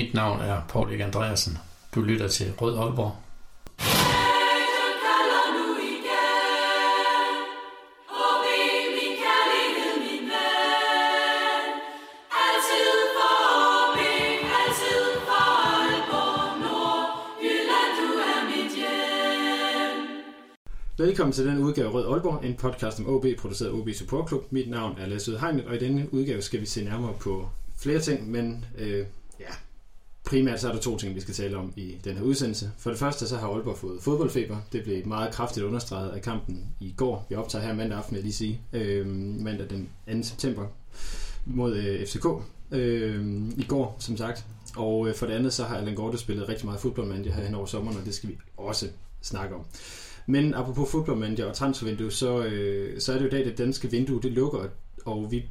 Mit navn er Paulik Andreasen. Du lytter til Rød Aalborg. Velkommen til denne udgave Rød Aalborg, en podcast om AaB, produceret af OB Support Club. Mit navn er Lasse Hegnet, og i denne udgave skal vi se nærmere på flere ting, men primært så er der to ting, vi skal tale om i den her udsendelse. For det første så har Aalborg fået fodboldfeber. Det blev meget kraftigt understreget af kampen i går. Vi optager her mandag aften, vil jeg lige sige. Mandag den 2. september mod FCK i går, som sagt. Og for det andet så har Allan Gårde spillet rigtig meget fodboldmand her hen over sommeren, og det skal vi også snakke om. Men apropos fodboldmanager og transfervindue, så er det jo i dag, det danske vindue det lukker, og vi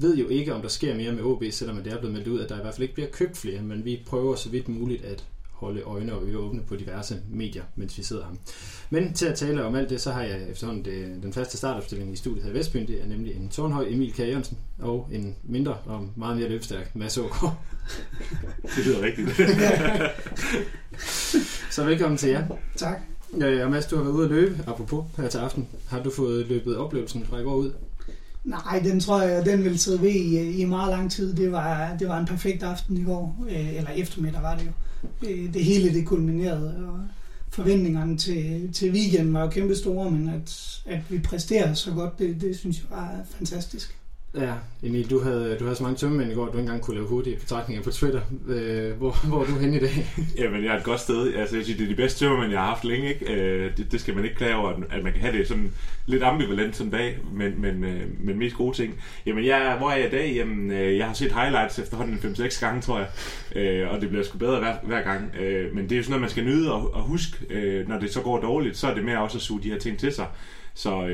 ved jo ikke, om der sker mere med AaB, selvom det er blevet meldt ud, at der i hvert fald ikke bliver købt flere, men vi prøver så vidt muligt at holde øjne og ører åbne på diverse medier, mens vi sidder her. Men til at tale om alt det, så har jeg efterhånden den faste startopstilling i studiet her i Vestbyen. Det er nemlig en tårnhøj Emil Kajonsen og en mindre og meget mere løbstærk Mads Ågrom. Det lyder rigtigt. Så velkommen til jer. Tak. Ja, Mads, du har været ude at løbe, apropos her til aften. Har du fået løbet oplevelsen fra i går ud? Nej, den tror jeg, den ville sidde ved i meget lang tid. Det var en perfekt aften i går, eller eftermiddag var det jo. Det hele, det kulminerede, og forventningerne til weekenden var jo kæmpe store, men at vi præsterer så godt, det synes jeg var fantastisk. Ja, Emil, du havde så mange tømmemænd i går, at du ikke engang kunne lave hurtige betragtninger på Twitter. Hvor er du henne i dag? Jamen, jeg er et godt sted. Altså, jeg synes, det er de bedste tømmemænd, jeg har haft længe. Ikke? Det skal man ikke klage over, at man kan have det sådan lidt ambivalent sådan bag, men mest gode ting. Jamen, hvor er jeg i dag? Jamen, jeg har set highlights efterhånden 5-6 gange, tror jeg. Og det bliver sgu bedre hver gang. Men det er jo sådan noget, man skal nyde og huske. Når det så går dårligt, så er det mere også at suge de her ting til sig. Så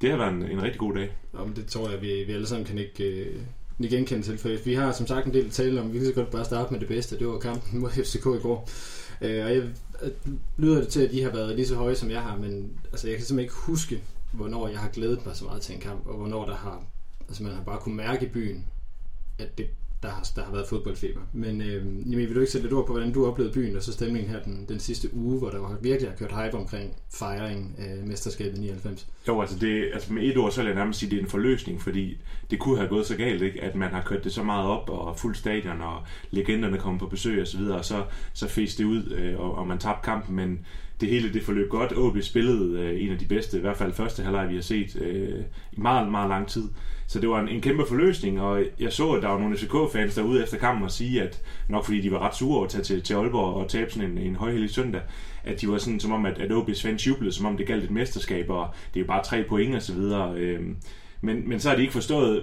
det har været en rigtig god dag. Jamen, det tror jeg, vi alle sammen kan ikke genkende til, for vi har som sagt en del at tale om. Vi kan så godt bare starte med det bedste. Det var kampen mod FCK i går. Og jeg lyder det til, at de har været lige så høje, som jeg har, men altså, jeg kan simpelthen ikke huske, hvornår jeg har glædet mig så meget til en kamp, og hvornår man har bare kunne mærke i byen, at der har været fodboldfeber. Men vil du ikke sætte lidt ord på, hvordan du oplevede byen, og så stemningen her den sidste uge, hvor der virkelig har kørt hype omkring fejringen af mesterskabet 99? Jo, altså med et ord, så vil jeg nærmest sige, at det er en forløsning, fordi det kunne have gået så galt, ikke? At man har kørt det så meget op, og fuldt stadion, og legenderne kommer på besøg osv., og så fæste det ud, og man tabte kampen, men det hele det forløb godt. AaB spillede en af de bedste, i hvert fald første halvleg, vi har set i meget, meget lang tid. Så det var en kæmpe forløsning, og jeg så, at der var nogle FCK-fans derude efter kampen og sige, at nok fordi de var ret sure at tage til Aalborg og tabe sådan en højhellig søndag, at de var sådan som om, at AaB's fans jublede, som om det galt et mesterskab, og det er jo bare 3 point og så videre. Men så har de ikke forstået,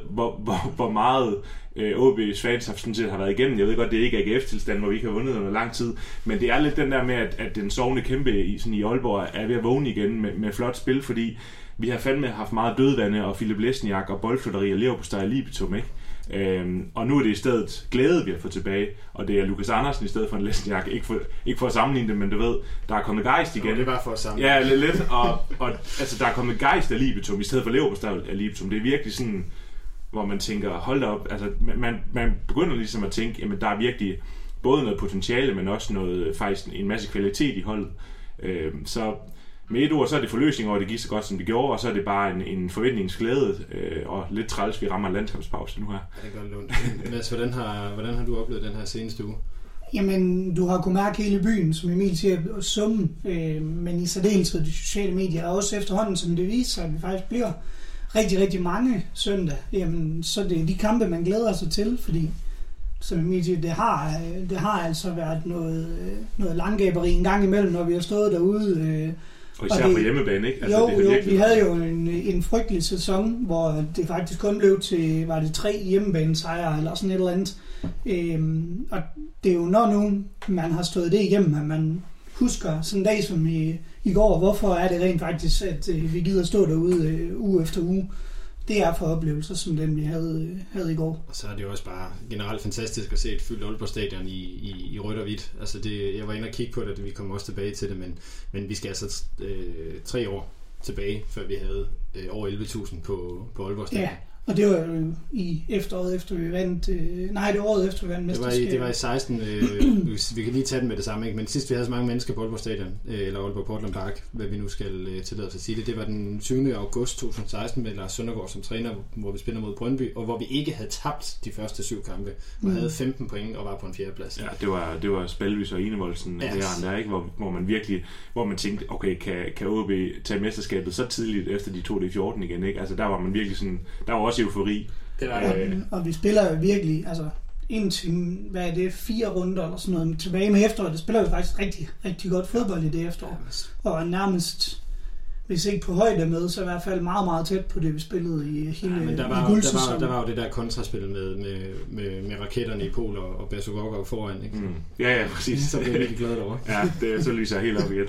hvor meget AaB's fans sådan set har været igennem. Jeg ved godt, det er ikke AGF-tilstand, hvor vi ikke har vundet under lang tid, men det er lidt den der med, at den sovende kæmpe i Aalborg er ved at vågne igen med flot spil, fordi vi har fandme haft meget dødvande og Philip Lesniak og boldflytteri og Leopostar og Libitum, ikke? Og nu er det i stedet glæde, vi har fået tilbage, og det er Lukas Andersen i stedet for en Lesniak. Ikke for at sammenligne det, men du ved, der er kommet gejst igen. Jo, det er bare for at sammenligne. Ja, lidt. Og altså, der er kommet gejst af Libitum i stedet for Leopostar af Libitum. Det er virkelig sådan, hvor man tænker, hold da op. Altså, man begynder ligesom at tænke, jamen der er virkelig både noget potentiale, men også noget, faktisk en masse kvalitet i holdet. Så med et ord, så er det forløsning over, at det gik så godt, som det gjorde, og så er det bare en forventningsglæde, og lidt træls, vi rammer landskabspausen nu her. Ja, det gør det ondt. Mads, hvordan har du oplevet den her seneste uge? Jamen, du har kunnet mærke hele byen, som Emil siger, og summen, men i særdeleshed de sociale medier, og også efterhånden, som det viser sig, at vi faktisk bliver rigtig, rigtig mange søndag, jamen, så det er de kampe, man glæder sig til, fordi som Emil siger, det har altså været noget langgaberi en gang imellem, når vi har stået derude, og især på hjemmebane, ikke? Altså, vi havde jo en frygtelig sæson, hvor det faktisk kun blev til, var det 3 hjemmebanesejre eller sådan et eller andet. Og det er jo når nu, man har stået det igennem, at man husker sådan en dag som i går, hvorfor er det rent faktisk, at vi gider stå derude uge efter uge. Det er for oplevelser, som den vi havde i går. Og så er det jo også bare generelt fantastisk at se et fyldt Aalborg Stadion i rødt og hvidt. Altså jeg var inde og kigge på det, vi kommer også tilbage til det, men vi skal altså 3 år tilbage, før vi havde over 11.000 på Aalborg Stadion. Ja. Og det var jo i efteråret, efter vi vandt... nej, det var året efter, vi vandt mesterskabet. Det var i 16... vi kan lige tage den med det samme, ikke? Men sidst vi havde så mange mennesker på Aalborg Stadion, eller Aalborg Portland Park, hvad vi nu skal tillade os at sige det. Det var den 20. august 2016 med Lars Søndergaard som træner, hvor vi spiller mod Brøndby, og hvor vi ikke havde tabt de første 7 kampe, og havde 15 point og var på en 4. plads. Ja, det var Spalvis og Enevoldsen, yes. Der, ikke? Hvor man virkelig... Hvor man tænkte, okay, kan AaB tage mesterskabet så tidligt, efter de tog det i 14 igen, ikke? Altså, der var man virkelig sådan... Der var også eufori. Og vi spiller jo virkelig, altså indtil, hvad er det, 4 runder eller sådan noget tilbage med efteråret, der spiller vi faktisk rigtig, rigtig godt fodbold i det efterår. Og nærmest, hvis ikke på højde med, så i hvert fald meget, meget tæt på det, vi spillede i hele guldsæsonen. Der var jo det der kontraspil med raketterne i Pol og Basugogov foran, ikke? Mm. Ja, præcis. Så blev jeg virkelig glad over. Ja, det, så lyser jeg helt op igen.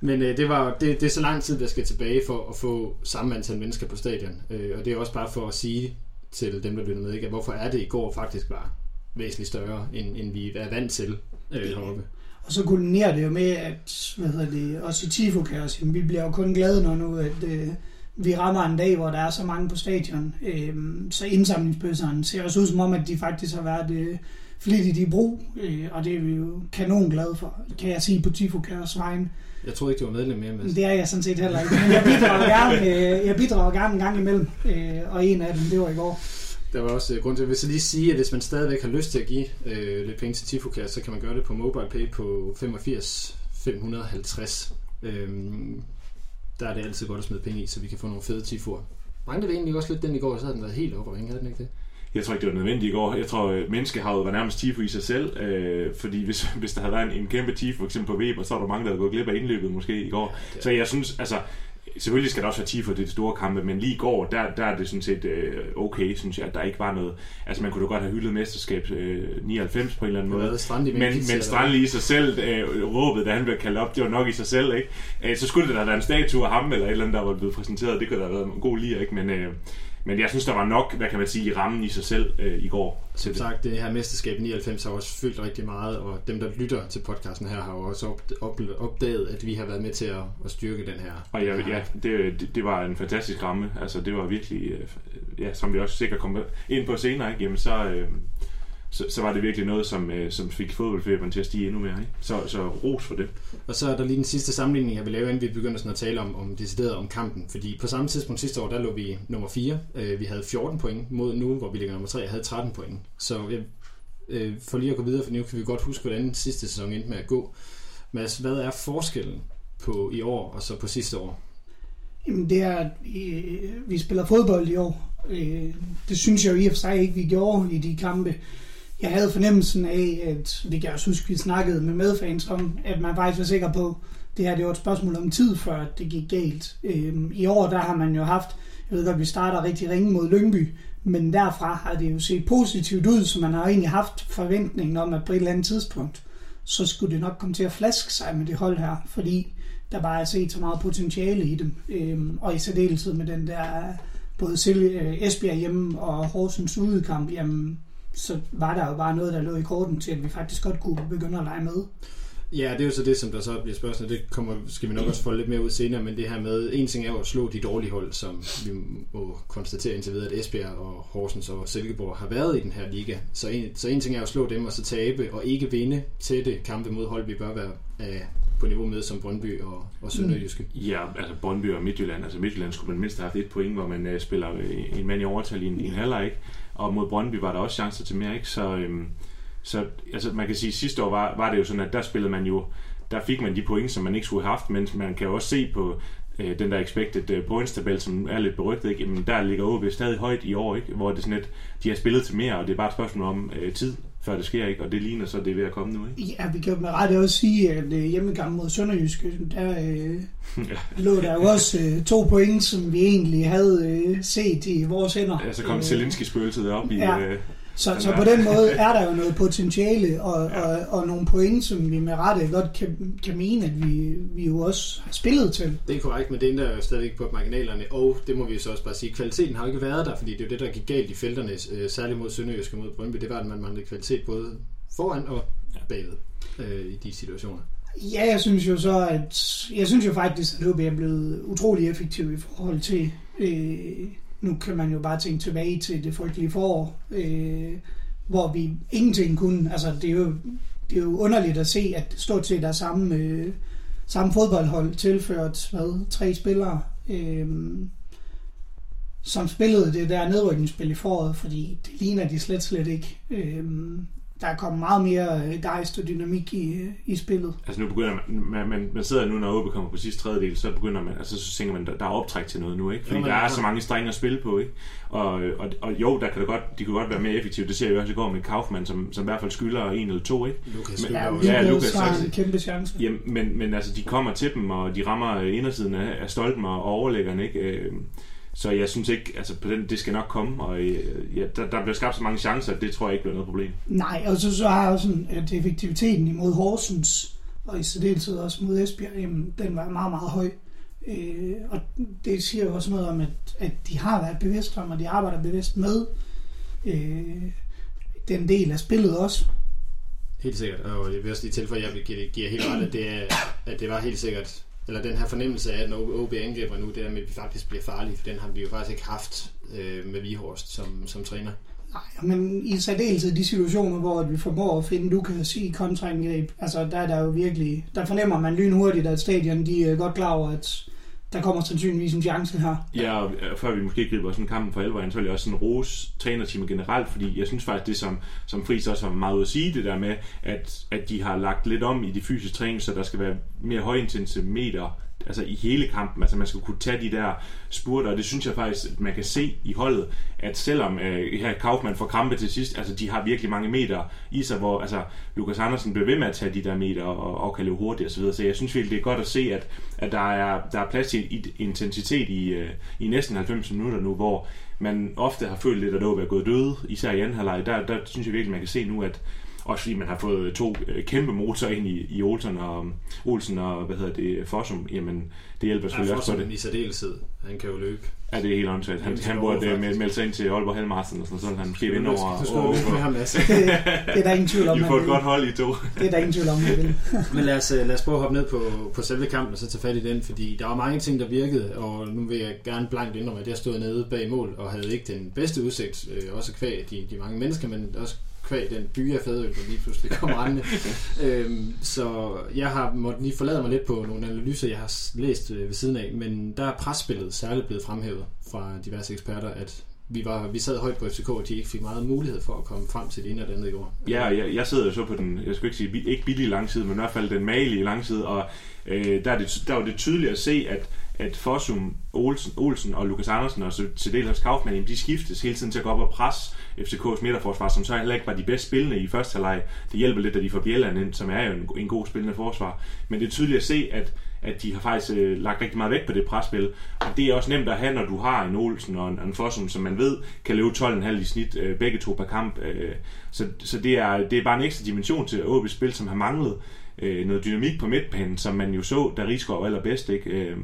Men det er så lang tid, der skal tilbage for at få samme antal mennesker på stadion. Og det er også bare for at sige til dem, der lytter med, ikke, at hvorfor er det i går faktisk bare væsentligt større, end vi er vant til heroppe. Og så kulminerer det jo med, at også i tifo-kaos, vi bliver jo kun glade nu, at vi rammer en dag, hvor der er så mange på stadion. Så indsamlingsbøsserne ser også ud som om, at de faktisk har været... flittigt i brug, og det er vi jo kanonglade for, kan jeg sige på Tifo Kæres vejen. Jeg tror ikke, du var medlem mere, Mads. Det er jeg sådan set heller ikke, men jeg bidrager gerne en gang imellem, og en af dem, det var i går. Der var også grund til, at jeg vil lige sige, at hvis man stadigvæk har lyst til at give lidt penge til Tifo Kæres, så kan man gøre det på MobilePay på 85 550. Der er det altid godt at smide penge i, så vi kan få nogle fede tifoer. Brændte det egentlig også lidt den i går, så havde den været helt oppe og ringe, havde den ikke det? Jeg tror ikke, det var nødvendigt i går. Jeg tror, menneskehavet var nærmest tifo i sig selv. Fordi hvis der havde været en kæmpe tifo, f.eks. på Weber, så var der mange, der havde gået glip af indløbet måske i går. Ja, så jeg synes, altså... Selvfølgelig skal der også være tifo til de store kampe, men lige i går, der er det sådan set okay, synes jeg, at der ikke var noget... Altså, man kunne jo godt have hyldet mesterskab 99 på en eller anden måde. Men Strandli i sig selv, råbet, da han blev kaldt op, det var nok i sig selv, ikke? Så skulle der have været en statue af ham, eller et eller andet, der var blevet præsenteret. Det kunne der have været en god lir, ikke? Men jeg synes, der var nok, hvad kan man sige, i rammen i sig selv i går. Som sagt, det her mesterskab 99 har også fyldt rigtig meget, og dem, der lytter til podcasten her, har jo også opdaget, at vi har været med til at styrke den her. Og ja, det var en fantastisk ramme. Altså, det var virkelig, som vi også sikkert kom ind på senere, ikke? Jamen, så var det virkelig noget, som fik fodboldfeberen til at stige endnu mere, ikke? Så ros for det. Og så er der lige den sidste sammenligning, jeg vil lave, inden vi begynder sådan at tale om decideret om kampen. Fordi på samme tidspunkt sidste år, der lå vi nummer 4. Vi havde 14 point mod nu, hvor vi ligger nummer 3 og havde 13 point. Så for lige at gå videre, for nu kan vi godt huske, hvordan sidste sæson endte med at gå. Mads, hvad er forskellen på i år og så på sidste år? Jamen det er, at vi spiller fodbold i år. Det synes jeg jo i og for sig ikke, vi gjorde i de kampe. Jeg havde fornemmelsen af, at vi kan også huske, vi snakkede med medfans om, at man faktisk var sikker på, at det her det var et spørgsmål om tid, før det gik galt. I år der har man jo haft, jeg ved godt, vi starter rigtig ringe mod Lyngby, men derfra har det jo set positivt ud, så man har egentlig haft forventningen om, at på et eller andet tidspunkt, så skulle det nok komme til at flaske sig med det hold her, fordi der bare er set så meget potentiale i dem. Og i særdeleshed med den der, både Esbjerg hjemme og Horsens udekamp, jamen, så var der jo bare noget, der lå i korten til, at vi faktisk godt kunne begynde at lege med. Ja, det er jo så det, som der så bliver spørgsmålet. Det skal vi nok også folde lidt mere ud senere, men det her med, en ting er jo at slå de dårlige hold, som vi må konstatere indtil videre, at Esbjerg og Horsens og Silkeborg har været i den her liga. Så en ting er at slå dem og så tabe og ikke vinde tætte kampe mod hold, vi bør være på niveau med som Brøndby og Sønderjyske. Ja, altså Brøndby og Midtjylland. Altså Midtjylland skulle man mindst have haft 1 point, hvor man spiller en mand i overtal i en halvleg, ikke? Og mod Brøndby var der også chancer til mere, ikke? Så altså, man kan sige, at sidste år var det jo sådan, at der spillede man jo, der fik man de point, som man ikke skulle have haft, men man kan jo også se på den der expected points-tabel, som er lidt berygtet, ikke? Jamen, der ligger AaB stadig højt i år, ikke? Hvor det sådan lidt, de har spillet til mere, og det er bare et spørgsmål om tid, før det sker, ikke? Og det ligner så, det er ved at komme nu, ikke? Ja, vi kan jo med rette også sige, at hjemmekampen mod Sønderjyske, der lå der jo også 2 point, som vi egentlig havde set i vores hænder. Ja, så kom Zelinski-spøgelset deroppe i... Ja. Så på den måde er der jo noget potentiale og nogle point, som vi med rette godt kan mene, at vi jo også har spillet til. Det er korrekt, men det ændrer jo stadig på marginalerne, og det må vi så også bare sige, kvaliteten har ikke været der, fordi det er jo det, der gik galt i felterne, særligt mod Sønderjysk og mod Brøndby, det var, at man manglede kvalitet både foran og bagved i de situationer. Ja, jeg synes jo faktisk, at AaB er blevet utrolig effektiv i forhold til Nu kan man jo bare tænke tilbage til det frygtelige forår, hvor vi ingenting kunne. Altså, det er jo underligt at se, at stort set er samme fodboldhold tilført med 3 spillere, som spillede det der nedrykningsspil i foråret, fordi det ligner de slet ikke. Der er kommet meget mere gejst og dynamik i spillet. Altså nu begynder man sidder nu, når AaB kommer på sidste tredjedel, så begynder man, altså så tænker man, der er optræk til noget nu, ikke? Fordi der er så mange strenge at spille på, ikke? Og jo, der kan det godt, de kan godt være mere effektive. Det ser vi også i går med Kaufmann, som i hvert fald skylder 1 eller 2, ikke? Lukas har en kæmpe chance. Jamen, men altså, de kommer til dem, og de rammer indersiden af stolpen og overlæggerne, ikke? Så jeg synes ikke, altså på den, det skal nok komme, og ja, der bliver skabt så mange chancer, at det tror jeg ikke bliver noget problem. Nej, og så har jeg også sådan, at effektiviteten imod Horsens, og i særdeleshed også mod Esbjerg, jamen, den var meget, meget høj. Og det siger jo også noget om, at de har været bevidste om, og de arbejder bevidst med den del af spillet også. Helt sikkert, og jeg vil også lige tilføje, at jeg giver helt ret, at det var helt sikkert, eller den her fornemmelse af, at når OB angriber nu, det der med, at vi faktisk bliver farlige, for den har vi jo faktisk ikke haft med Vihorst som træner. Nej, men i særdeleshed de situationer, hvor vi formår at finde Lukas i kontraangreb, altså der er der jo virkelig, der fornemmer man lynhurtigt, at stadion, de er godt klar over, at der kommer sandsynligvis en chance her. Ja, og før vi måske griber sådan kampen for alvor, så vil jeg også sådan rose trænerteamet generelt, fordi jeg synes faktisk, det som Friis også har meget ud at sige, det der med, at de har lagt lidt om i de fysiske træning, så der skal være mere højintense meter, altså i hele kampen, altså man skal kunne tage de der spurter, og det synes jeg faktisk, at man kan se i holdet, at selvom her Kaufmann får krampe til sidst, altså de har virkelig mange meter i sig, hvor altså Lukas Andersen bliver ved med at tage de der meter og kan løbe hurtigt og så videre, så jeg synes virkelig, det er godt at se, at der er plads til intensitet i næsten 90 minutter nu, hvor man ofte har følt lidt, at AaB er gået døde, især i anden halvleg, der synes jeg virkelig, man kan se nu, at også fordi man har fået 2 kæmpe motorer ind i Olsen og Fossum, jamen det hjælper selvfølgelig også på det. I særdeleshed, han kan jo løbe. Ja, det er helt åndssvagt. Han burde melde sig ind til Aalborg Halvmarathon og sådan, så han måske vinde over. Du skal jo løbe med ham, Lasse. Det er der ingen tvivl om. I får et godt hold i 2. Det er der ingen tvivl om, jeg vil. Men lad os prøve at hoppe ned på selve kampen og så tage fat i den, fordi der var mange ting, der virkede, og nu vil jeg gerne blankt indrømme, at jeg stod nede bag mål og havde ikke den bedste udsigt, også kvæg de mange mennesker, men også kvæg den by af fadøl, der lige pludselig kom rendende. Så jeg har måttet lige forlade mig lidt på nogle analyser, jeg har læst ved siden af, men der er presspillet særligt blevet fremhævet fra diverse eksperter, at vi sad højt på FCK, og de ikke fik meget mulighed for at komme frem til det ene og det andet i går. Ja, jeg sidder jo så på den, jeg skulle ikke sige ikke billige langside, men i hvert fald den magelige langside, og der var det tydeligt at se, at Fossum, Olsen og Lukas Andersen og så til dels Kaufmann, de skiftes hele tiden til at gå op og presse FCKs midterforsvar, som så heller ikke var de bedst spillende i første halvleg. Det hjælper lidt, at de får Bjelland ind, som er jo en god spillende forsvar. Men det er tydeligt at se, at de har faktisk lagt rigtig meget vægt på det presspil. Og det er også nemt at have, når du har en Olsen og en Fossum, som man ved kan løbe 12,5 i snit begge to per kamp. Så det er bare en ekstra dimension til AaB's spil, som har manglet noget dynamik på midtbanen, som man jo så, da Risgaard var allerbedst, ikke?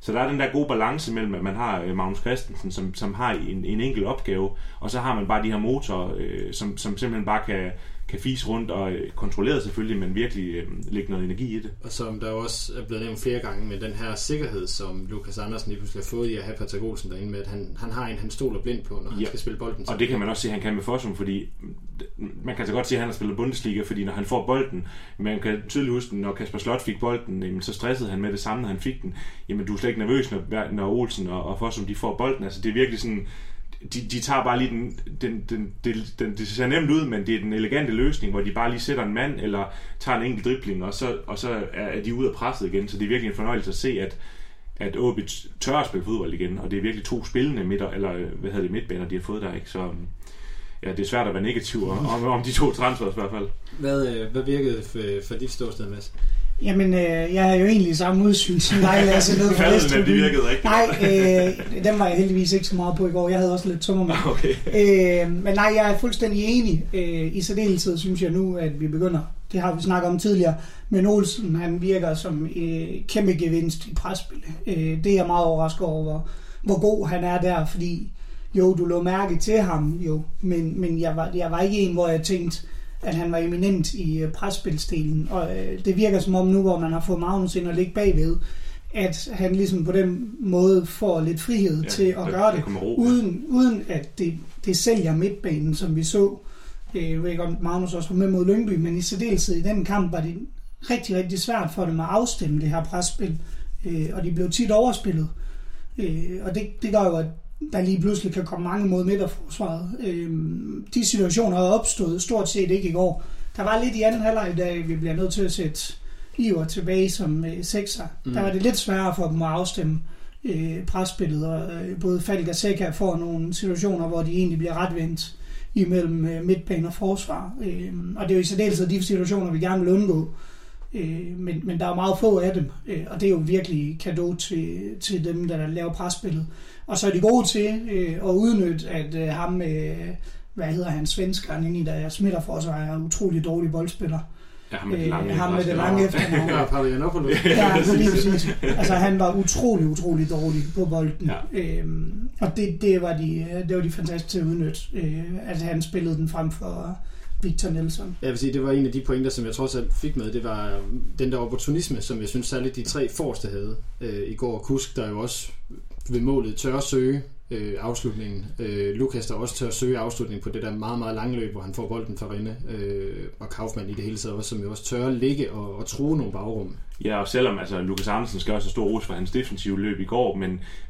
Så der er den der gode balance mellem, at man har Magnus Christensen, som har en enkel opgave, og så har man bare de her motorer, som simpelthen bare kan fise rundt og kontrollere selvfølgelig, men virkelig lægge noget energi i det. Og som der også er blevet nævnt flere gange med den her sikkerhed, som Lukas Andersen lige pludselig har fået i at have Patrick Olsen derinde med, at han har han stoler blind på, når han skal spille bolden. Og det kan man også se, han kan med Fossum, fordi man kan så godt se, at han har spillet Bundesliga, fordi når han får bolden, man kan tydeligt huske, når Kasper Slot fik bolden, jamen, så stressede han med det samme, når han fik den. Jamen, du er slet ikke nervøs, når Olsen og Fossum, de får bolden. Altså, det er virkelig sådan. De tager bare lige den, det ser nemt ud, men det er den elegante løsning, hvor de bare lige sætter en mand, eller tager en enkelt dribling, og så er de ude af presset igen. Så det er virkelig en fornøjelse at se, at AaB tør at spille fodbold igen, og det er virkelig 2 spillende midtbaner, de har fået der, ikke? Så ja, det er svært at være negativ om de 2 transfers i hvert fald. Hvad virkede for dit ståsted, Mads? Jamen, jeg havde jo egentlig samme udsyn som dig, Lasse, ned fra Vesterby. Det virkede rigtigt. Nej, den var jeg heldigvis ikke så meget på i går. Jeg havde også lidt tømmermænd. Okay. Men nej, jeg er fuldstændig enig. I særdeleshed synes jeg nu, at vi begynder. Det har vi snakket om tidligere. Men Olsen, han virker som kæmpe gevinst i presspil. Det er jeg meget overrasket over, hvor god han er der. Fordi jo, du lå mærke til ham, jo. Men jeg var ikke en, hvor jeg tænkte, at han var eminent i presspilsdelen, og det virker som om nu, hvor man har fået Magnus ind og ligge bagved, at han ligesom på den måde får lidt frihed til at gøre det, uden at det sælger midtbanen, som vi så. Jeg ved ikke, om Magnus også var med mod Lyngby, men i særdeleshed i den kamp var det rigtig, rigtig svært for dem at afstemme det her presspil, og de blev tit overspillet. Og det gør jo, at der lige pludselig kan komme mange mod midterforsvaret. De situationer har opstået stort set ikke i går. Der var lidt i anden halvleg, da vi bliver nødt til at sætte Iver tilbage som sekser. Der var det lidt sværere for dem at afstemme presspillet, og både Falk og Seca får nogle situationer, hvor de egentlig bliver retvendt imellem midtbane og forsvar. Og det er jo i særdeleshed de situationer, vi gerne vil undgå. Men der er meget få af dem, og det er jo virkelig cadeau til dem, der laver presspillet. Og så er de gode til at udnytte, at ham, hvad hedder han, svenskeren inde i, der smitter for sig, er utrolig dårlig boldspiller. Ja, ham med det lange efternavn. Ja, præcis. Altså, han var utrolig dårlig på bolden. Ja. Og det var de fantastisk til at udnytte, at han spillede den frem for Victor Nelson. Jeg vil sige, det var en af de pointer, som jeg trods alt fik med. Det var den der opportunisme, som jeg synes særligt de tre forreste havde i går. Kusk, der jo også ved målet tør at søge afslutningen. Lukas, der også tør at søge afslutningen på det der meget, meget lange løb, hvor han får bolden fra Rinde. Og Kaufmann i det hele taget også, som jo også tør at ligge og true nogle bagrum. Ja, og selvom altså, Lukas Andersen skal også have stor ros for hans defensive løb i går,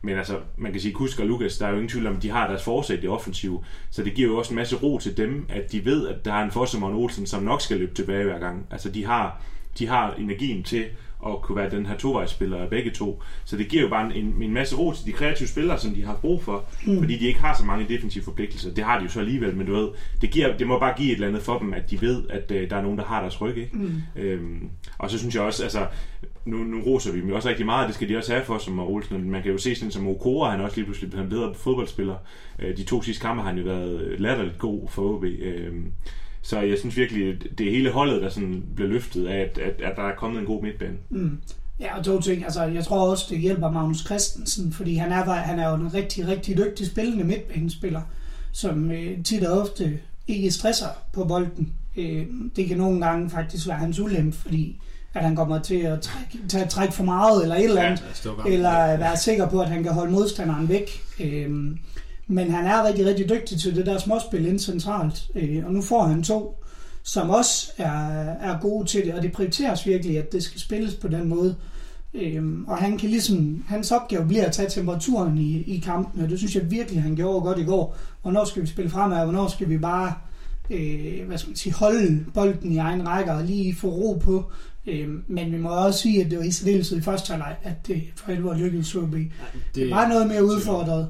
men altså, man kan sige, at Kusk og Lukas, der er jo ingen tvivl om, at de har deres forsæt i det offensive, så det giver jo også en masse ro til dem, at de ved, at der er en Fossum og en Olsen, som nok skal løbe tilbage hver gang. Altså, de har energien til at kunne være den her tovejsspiller af begge to, så det giver jo bare en masse ro til de kreative spillere, som de har brug for, fordi de ikke har så mange defensive forpligtelser. Det har de jo så alligevel, men du ved, det må bare give et eller andet for dem, at de ved, at der er nogen, der har deres ryg, ikke? Og så synes jeg også, altså, nu roser vi dem også rigtig meget, det skal de også have for, som Olsen. Man kan jo se sådan som Okora, han er også lige pludselig blevet en bedre fodboldspiller. De to sidste kampe har han jo været latterligt god for OB. Så jeg synes virkelig, det hele holdet, der sådan bliver løftet af, at der er kommet en god midtbane. Ja, og to ting. Altså, jeg tror også, det hjælper Magnus Christensen, fordi han er jo en rigtig, rigtig dygtig spillende midtbanespiller, som tit og ofte ikke stresser på bolden. Det kan nogle gange faktisk være hans ulempe, fordi at han kommer til at trække for meget eller et eller andet, eller være sikker på, at han kan holde modstanderen væk. Men han er rigtig, rigtig dygtig til det der småspil ind centralt, og nu får han to, som også er gode til det, og det prioriteres virkelig, at det skal spilles på den måde. Og han kan ligesom, hans opgave bliver at tage temperaturen i kampen, og det synes jeg virkelig, han gjorde godt i går. Hvornår skal vi spille fremad, og hvornår skal vi bare holde bolden i egen række og lige få ro på. Men vi må også sige, at det var i særdeleshed i første halvleg, at det for alvor lykkedes OB. Det var noget mere udfordret,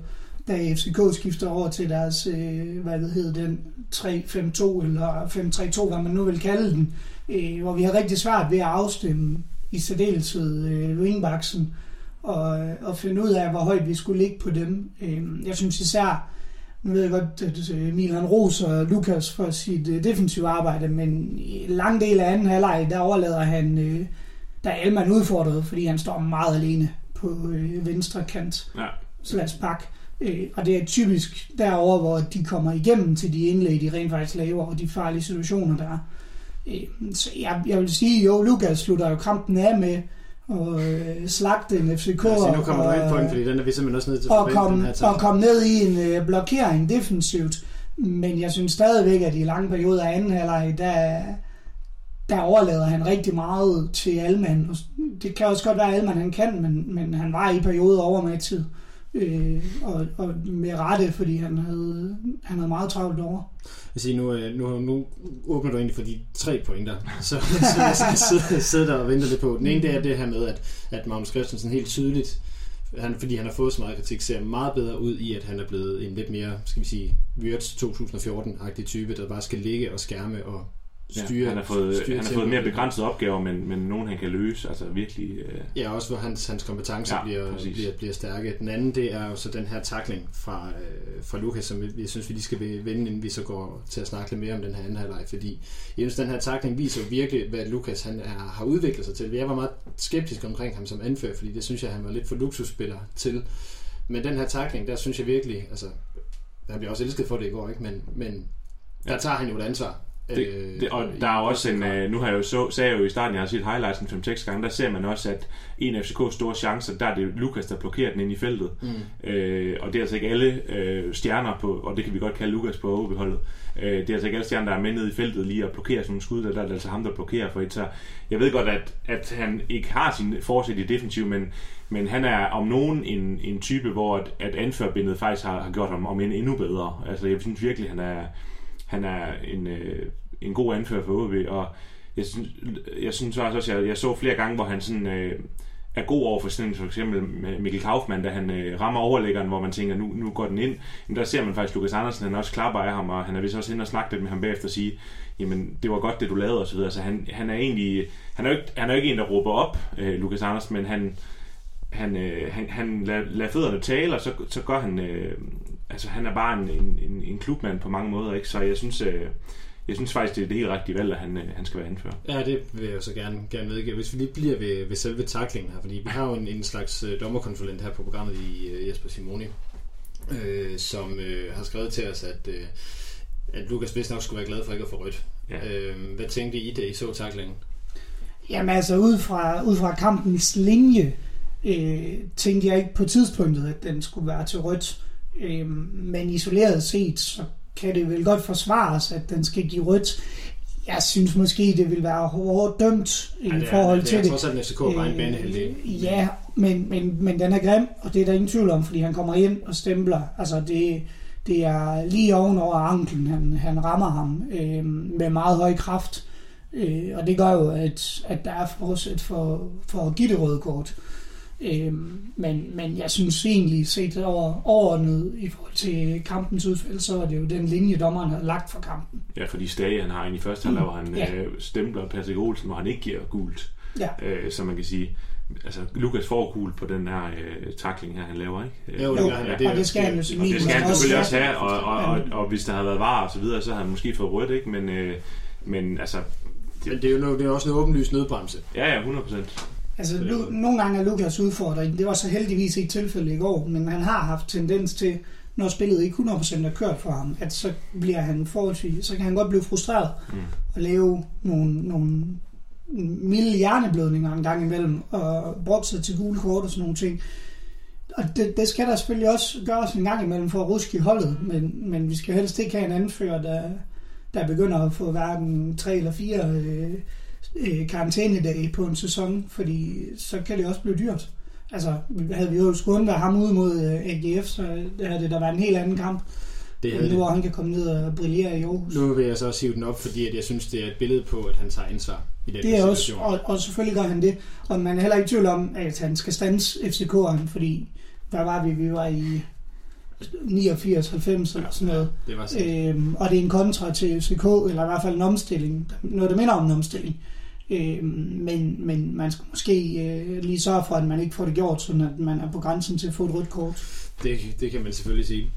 da FCK skifter over til deres, den 3-5-2, eller 5-3-2, hvad man nu vil kalde den, hvor vi har rigtig svært ved at afstemme i særdeleshed wingbacksen, og finde ud af, hvor højt vi skulle ligge på dem. Jeg synes især, nu ved jeg godt, at Milan Ros og Lukas for sit defensive arbejde, men i lang del af anden halvleg, der overlader han, der er Allemand udfordret, fordi han står meget alene på venstre kant, /bak. Og det er typisk derover, hvor de kommer igennem til de indlæg, de rent faktisk laver, og de farlige situationer, der er. Så jeg vil sige, jo, Lukas slutter jo kampen af med at slagte en FCK, og komme ned i en blokering defensivt. Men jeg synes stadigvæk, at i lange perioder af anden halvleg, der overlader han rigtig meget til Allemand. Det kan også godt være, at Allemand han kan, men han var i perioder over med tid. Og med rette, fordi han havde meget travlt over. Jeg siger, nu åbner du egentlig for de tre pointer, så jeg skal sidde der og vente lidt på. Den ene, det er det her med, at Magnus Christensen helt tydeligt, fordi han har fået så meget kritik, ser meget bedre ud i, at han er blevet en lidt mere, skal vi sige, Wirtz 2014-agtig type, der bare skal ligge og skærme og styre. Ja, han har fået mere begrænsede opgaver, men nogen han kan løse, altså virkelig. Ja, også hvor hans kompetencer bliver stærke. Den anden, det er jo så den her tackling fra Lukas, som jeg synes, vi lige skal vende, inden vi så går til at snakke lidt mere om den her anden halvleg, fordi jeg synes, den her tackling viser virkelig, hvad Lukas har udviklet sig til. Jeg var meget skeptisk omkring ham som anfører, fordi det synes jeg, han var lidt for luksusspiller til. Men den her tackling, der synes jeg virkelig, altså, han bliver også elsket for det i går, ikke? Men der tager han jo et ansvar. Det, og der er også en, nu har jeg jo sagde jeg i starten, jeg har set highlights en 5-6 gange, der ser man også, at en af FCK's store chancer, der er det Lukas, der blokerer den ind i feltet. Og det er altså ikke alle stjerner på, og det kan vi godt kalde Lukas på OB-holdet, det er altså ikke alle stjerner, der er med nede i feltet lige at blokere sådan en skud, der er det altså ham, der blokerer for et. Så jeg ved godt, at han ikke har sin forsæt i defensiv, men han er om nogen en type, hvor at anførbindet faktisk har gjort ham om endnu bedre. Altså jeg synes virkelig, han er en god anfører for OB, og jeg synes også, at jeg så flere gange, hvor han sådan er god over for sådan, for eksempel Mikkel Kaufmann, da han rammer overlæggeren, hvor man tænker, nu går den ind. Men der ser man faktisk Lukas Andersen, han også klapper af ham, og han er vist også inde og snakke lidt med ham bagefter og sige, jamen det var godt det du lavede osv. Så han er egentlig, han er jo ikke en, der råber op, Lukas Andersen, men han lader fødderne tale, og så gør han... Altså han er bare en klubmand på mange måder, ikke? Så jeg synes faktisk, det er det helt rigtige valg, at han skal være anfører. Ja, det vil jeg så gerne medgive. Hvis vi lige bliver ved selve tacklingen her, fordi vi har jo en slags dommerkonsulent her på programmet i Jesper Simoni, som har skrevet til os, at Lukas vist nok skulle være glad for ikke at få rødt. Ja. Hvad tænkte I, da I så tacklingen? Jamen altså ud fra kampens linje, tænkte jeg ikke på tidspunktet, at den skulle være til rødt. Men isoleret set, så kan det vel godt forsvares, at den skal give rødt. Jeg synes måske, det vil være hårdt dømt i forhold til det. Det er trods alt, at FCK var en banehalvdel. Ja, men den er grim, og det er der ingen tvivl om, fordi han kommer ind og stempler. Altså det er lige ovenover anklen, han rammer ham med meget høj kraft. Og det gør jo, at der er forsæt for at give det røde kort. Men jeg synes egentlig, set overordnet i forhold til kampens udfald, så er det jo den linje, dommeren har lagt for kampen. Ja, fordi Stage, han har en i første halvleg, hvor han stempler Patrick Olsen, hvor han ikke giver gult. Ja. Så man kan sige, altså Lukas får gult på den her tackling her, han laver, ikke? Jo, og det skal han jo selvfølgelig også have, og hvis der havde været VAR og så videre, så havde han måske fået rødt, ikke? Men altså... Men det er også en åbenlyst nødbremse. Ja, 100%. Altså, nogle gange er Lukas udfordring. Det var så heldigvis ikke tilfælde i går, men han har haft tendens til, når spillet ikke 100% er kørt for ham, at så bliver han forholdsvis, så kan han godt blive frustreret og lave nogle milde hjerneblødninger en gang imellem, og brokke sig til gule kort og sådan nogle ting. Og det skal der selvfølgelig også gøres en gang imellem for at ruske i holdet, men vi skal helst ikke have en anfører, der begynder at få hverken 3 eller 4... karantænedage på en sæson, fordi så kan det også blive dyrt. Altså, havde vi jo skulle undvære ham ude mod AGF, så havde det der været en helt anden kamp. Nu hvor han kan komme ned og brillere i Aarhus. Nu vil jeg så også hive den op, fordi at jeg synes, det er et billede på, at han tager ansvar i den situation. Også, og selvfølgelig gør han det. Og man er heller ikke i tvivl om, at han skal stands FCK'eren, fordi hvad var vi? Vi var i 89-90 eller sådan noget. Det var og det er en kontra til FCK, eller i hvert fald en omstilling. Noget, der minder om en omstilling. Men man skal måske lige sørge for, at man ikke får det gjort, sådan at man er på grænsen til at få et rødt kort. Det kan man selvfølgelig sige.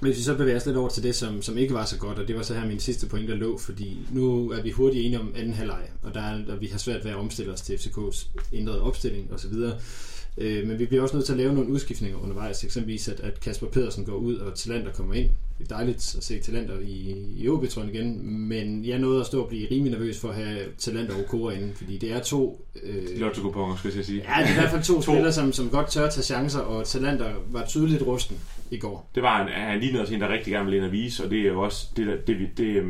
Hvis vi så bevæger os lidt over til det, som ikke var så godt, og det var så her min sidste point, der lå, fordi nu er vi hurtigt enige om anden halvleg, og vi har svært ved at omstille os til FCK's ændrede opstilling osv., men vi bliver også nødt til at lave nogle udskiftninger undervejs, eksempelvis at Kasper Pedersen går ud og Talenter kommer ind. Det er dejligt at se Talenter i OB-trøjen igen, men jeg nåede at stå og blive rimelig nervøs for at have Talenter og Okora inden, fordi det er to... lotto-kuponer, skal jeg sige. Ja, det er i hvert fald to spillere, som godt tør tage chancer, og Talenter var tydeligt rusten i går. Det var han lignede også en, der rigtig gerne ville ind og vise, og det er jo også det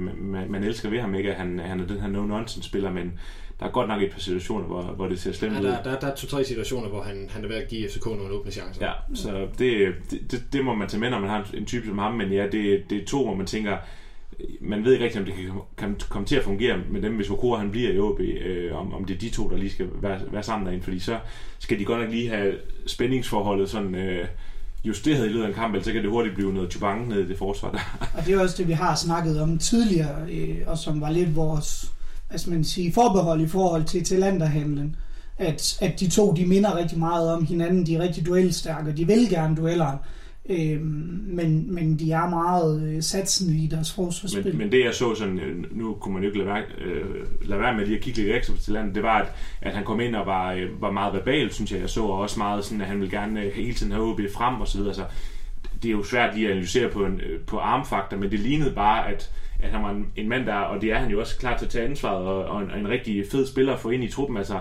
man elsker ved ham, ikke? At han er den her no-nonsense-spiller, men der er godt nok et par situationer, hvor det ser slemt ud. Ja, der er 2-3 situationer, hvor han er ved at give FCK nogle åbne chancer. Ja, så det må man tage med, når man har en type som ham, men ja, det er to, hvor man tænker, man ved ikke rigtigt, om det kan komme til at fungere med dem, hvis Okora han bliver i OB, om det er de to, der lige skal være sammen derinde, fordi så skal de godt nok lige have spændingsforholdet sådan... justeret i løbet af en kamp, så kan det hurtigt blive noget tjubang ned i det forsvar der. Og det er også det, vi har snakket om tidligere, og som var lidt vores forbehold i forhold til Talenter-handlen, at de to, de minder rigtig meget om hinanden, de er rigtig duelstærke, de vil gerne duelleren, men de er meget satsende i deres forsvarsspil. Men det jeg så sådan, nu kunne man jo ikke lade være med lige at kigge lidt ekstra på Talenter, det var at han kom ind og var meget verbal, synes jeg så, og også meget sådan, at han ville gerne hele tiden have OB frem og så videre. Så det er jo svært lige at analysere på armfaktor, men det lignede bare, at at han var en mand, der, og det er han jo også, klar til at tage ansvaret, og en rigtig fed spiller at få ind i truppen. Altså,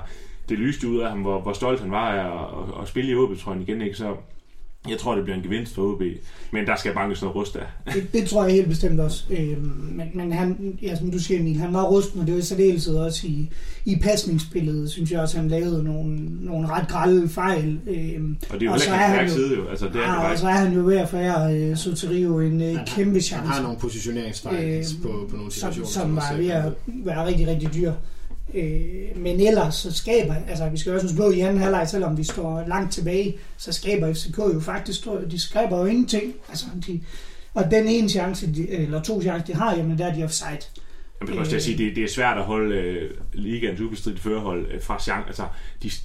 det lyste ud af ham, hvor stolt han var at spille i OB-trøjen igen, ikke? Så jeg tror, det bliver en gevinst for OB, men der skal bankes noget rust af. Det tror jeg helt bestemt også. Men han, ja, som du siger, Emil, han var rusten, og det var i særdeleshed også i pasningsspillet, synes jeg også, han lavede nogle ret grælde fejl. Og det er jo heller ikke en stærk side, jo. Altså, det er og så er han jo ved at forære Sotirio en kæmpe chance. Han har nogle positioneringsfejl på nogle situationer, som var ved at være rigtig, rigtig dyr. Men ellers så skaber, altså vi skal også huske på i anden halvleg, selvom vi står langt tilbage, så skaber FCK jo faktisk, de skaber jo ingenting, altså og den ene chance, eller to chancer de har, jamen der er de offside. Jamen også at sige, det er svært at holde ligaens ubestridte førerhold fra chance, altså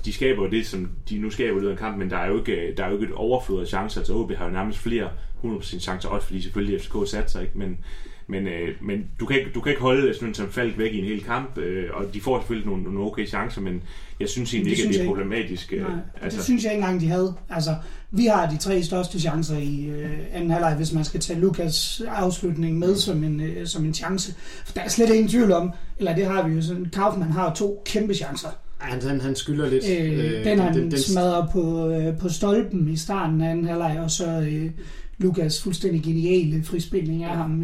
de skaber jo det, som de nu skaber ud af en kamp, men der er jo ikke et overflod af chancer, altså OB har jo nærmest flere 100% chancer, også fordi selvfølgelig FCK satte sig, ikke, men du kan ikke holde sådan som Falk væk i en hel kamp, og de får selvfølgelig nogle okay chancer, men jeg synes egentlig ikke, at det er problematisk. Nej, altså. Det synes jeg ikke engang, de havde. Altså, vi har de tre største chancer i anden halvleg, hvis man skal tage Lukas afslutning med som en chance. For der er slet ingen tvivl om, eller det har vi jo sådan, Kaufmann har to kæmpe chancer. Han skylder lidt. Den smadrer på stolpen i starten af anden halvleg, og så... Lukas fuldstændig geniale frispilning af ham.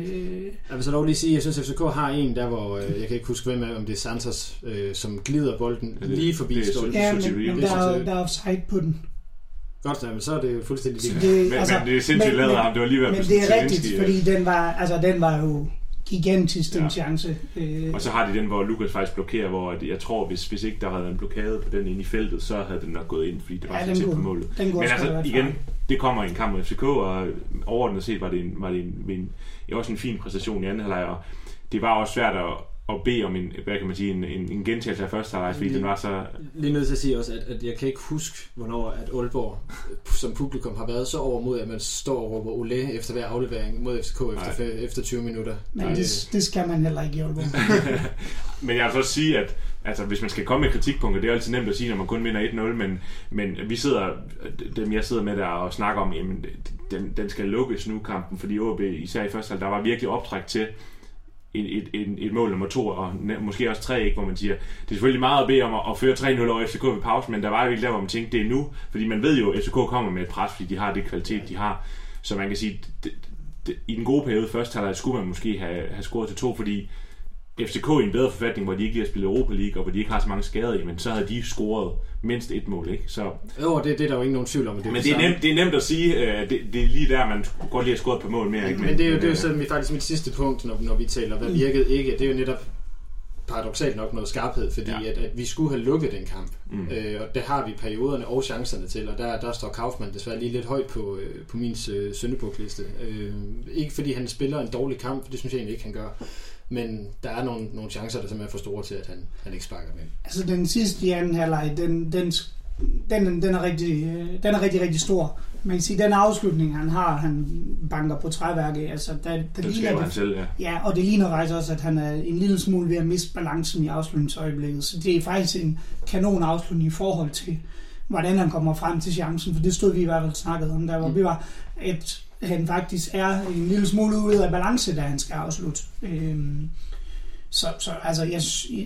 Jeg vil så dog lige sige, at jeg synes, at FCK har en der, hvor jeg kan ikke huske hvem af, om det er Santos, som glider bolden lige forbi stolpen. Ja, men der er offside på den. Godt, men så er det fuldstændig lige. Men det er sindssygt lavet af ham, det var lige ved at blive sådan. Men det er rigtigt, fordi den var jo gigantisk, den chance. Og så har de den, hvor Lukas faktisk blokerer, hvor jeg tror, hvis ikke der havde været en blokade på den inde i feltet, så havde den nok gået ind, fordi det var så tæt på målet. Men altså, igen, det kommer i en kamp mod FCK, og overordnet set var det også en fin præstation i anden halvleg, og det var også svært at bede om en gentagelse af første halvleg, fordi den var så... Lige nødt til at sige også, at jeg kan ikke huske, hvornår at Aalborg som publikum har været så overmod, at man står og råber olé efter hver aflevering mod FCK efter 20 minutter. Men det skal man heller ikke i Aalborg. Men jeg vil også sige, at altså, hvis man skal komme med kritikpunkter, det er altid nemt at sige, når man kun vinder 1-0, men jeg sidder med der og snakker om, jamen, den skal lukkes nu, kampen, fordi AaB, især i første halvleg, der var virkelig optræk til et mål nummer 2, og måske også 3, ikke, hvor man siger, det er selvfølgelig meget at bede om at føre 3-0 over FCK ved pause, men der var jo ikke der, hvor man tænkte, det er nu, fordi man ved jo, at FCK kommer med et pres, fordi de har det kvalitet, de har, så man kan sige, i den gode periode første halvleg skulle man måske have scoret til 2, fordi FCK i en bedre forfatning, hvor de ikke lige har spillet Europa League, og hvor de ikke har så mange skader i, men så havde de scoret mindst et mål, ikke? Så... Jo, det er der jo ingen nogen tvivl om. Men det er nemt at sige, at det er lige der, man godt lige har scoret på mål mere, ikke? Men det er jo sådan, faktisk mit sidste punkt, når vi taler, hvad virkede ikke, det er jo netop paradoksalt nok noget skarphed, fordi at vi skulle have lukket den kamp, og det har vi perioderne og chancerne til, og der står Kaufmann desværre lige lidt højt på min syndebukliste. Ikke fordi han spiller en dårlig kamp, det synes jeg egentlig ikke, han gør. Men der er nogle chancer, der simpelthen er for store til, at han ikke sparker med. Altså den sidste i anden halvleg, den er rigtig stor. Man kan sige, den afslutning, han har, han banker på træværket. Altså, der den ligner, han selv, ja. Ja, og det ligner faktisk også, at han er en lille smule ved at miste balancen i afslutningsøjeblikket. Så det er faktisk en kanon afslutning i forhold til, hvordan han kommer frem til chancen. For det stod vi i hvert fald snakket om, der hvor vi var, at han faktisk er en lille smule ude af balance, da han skal afslutte.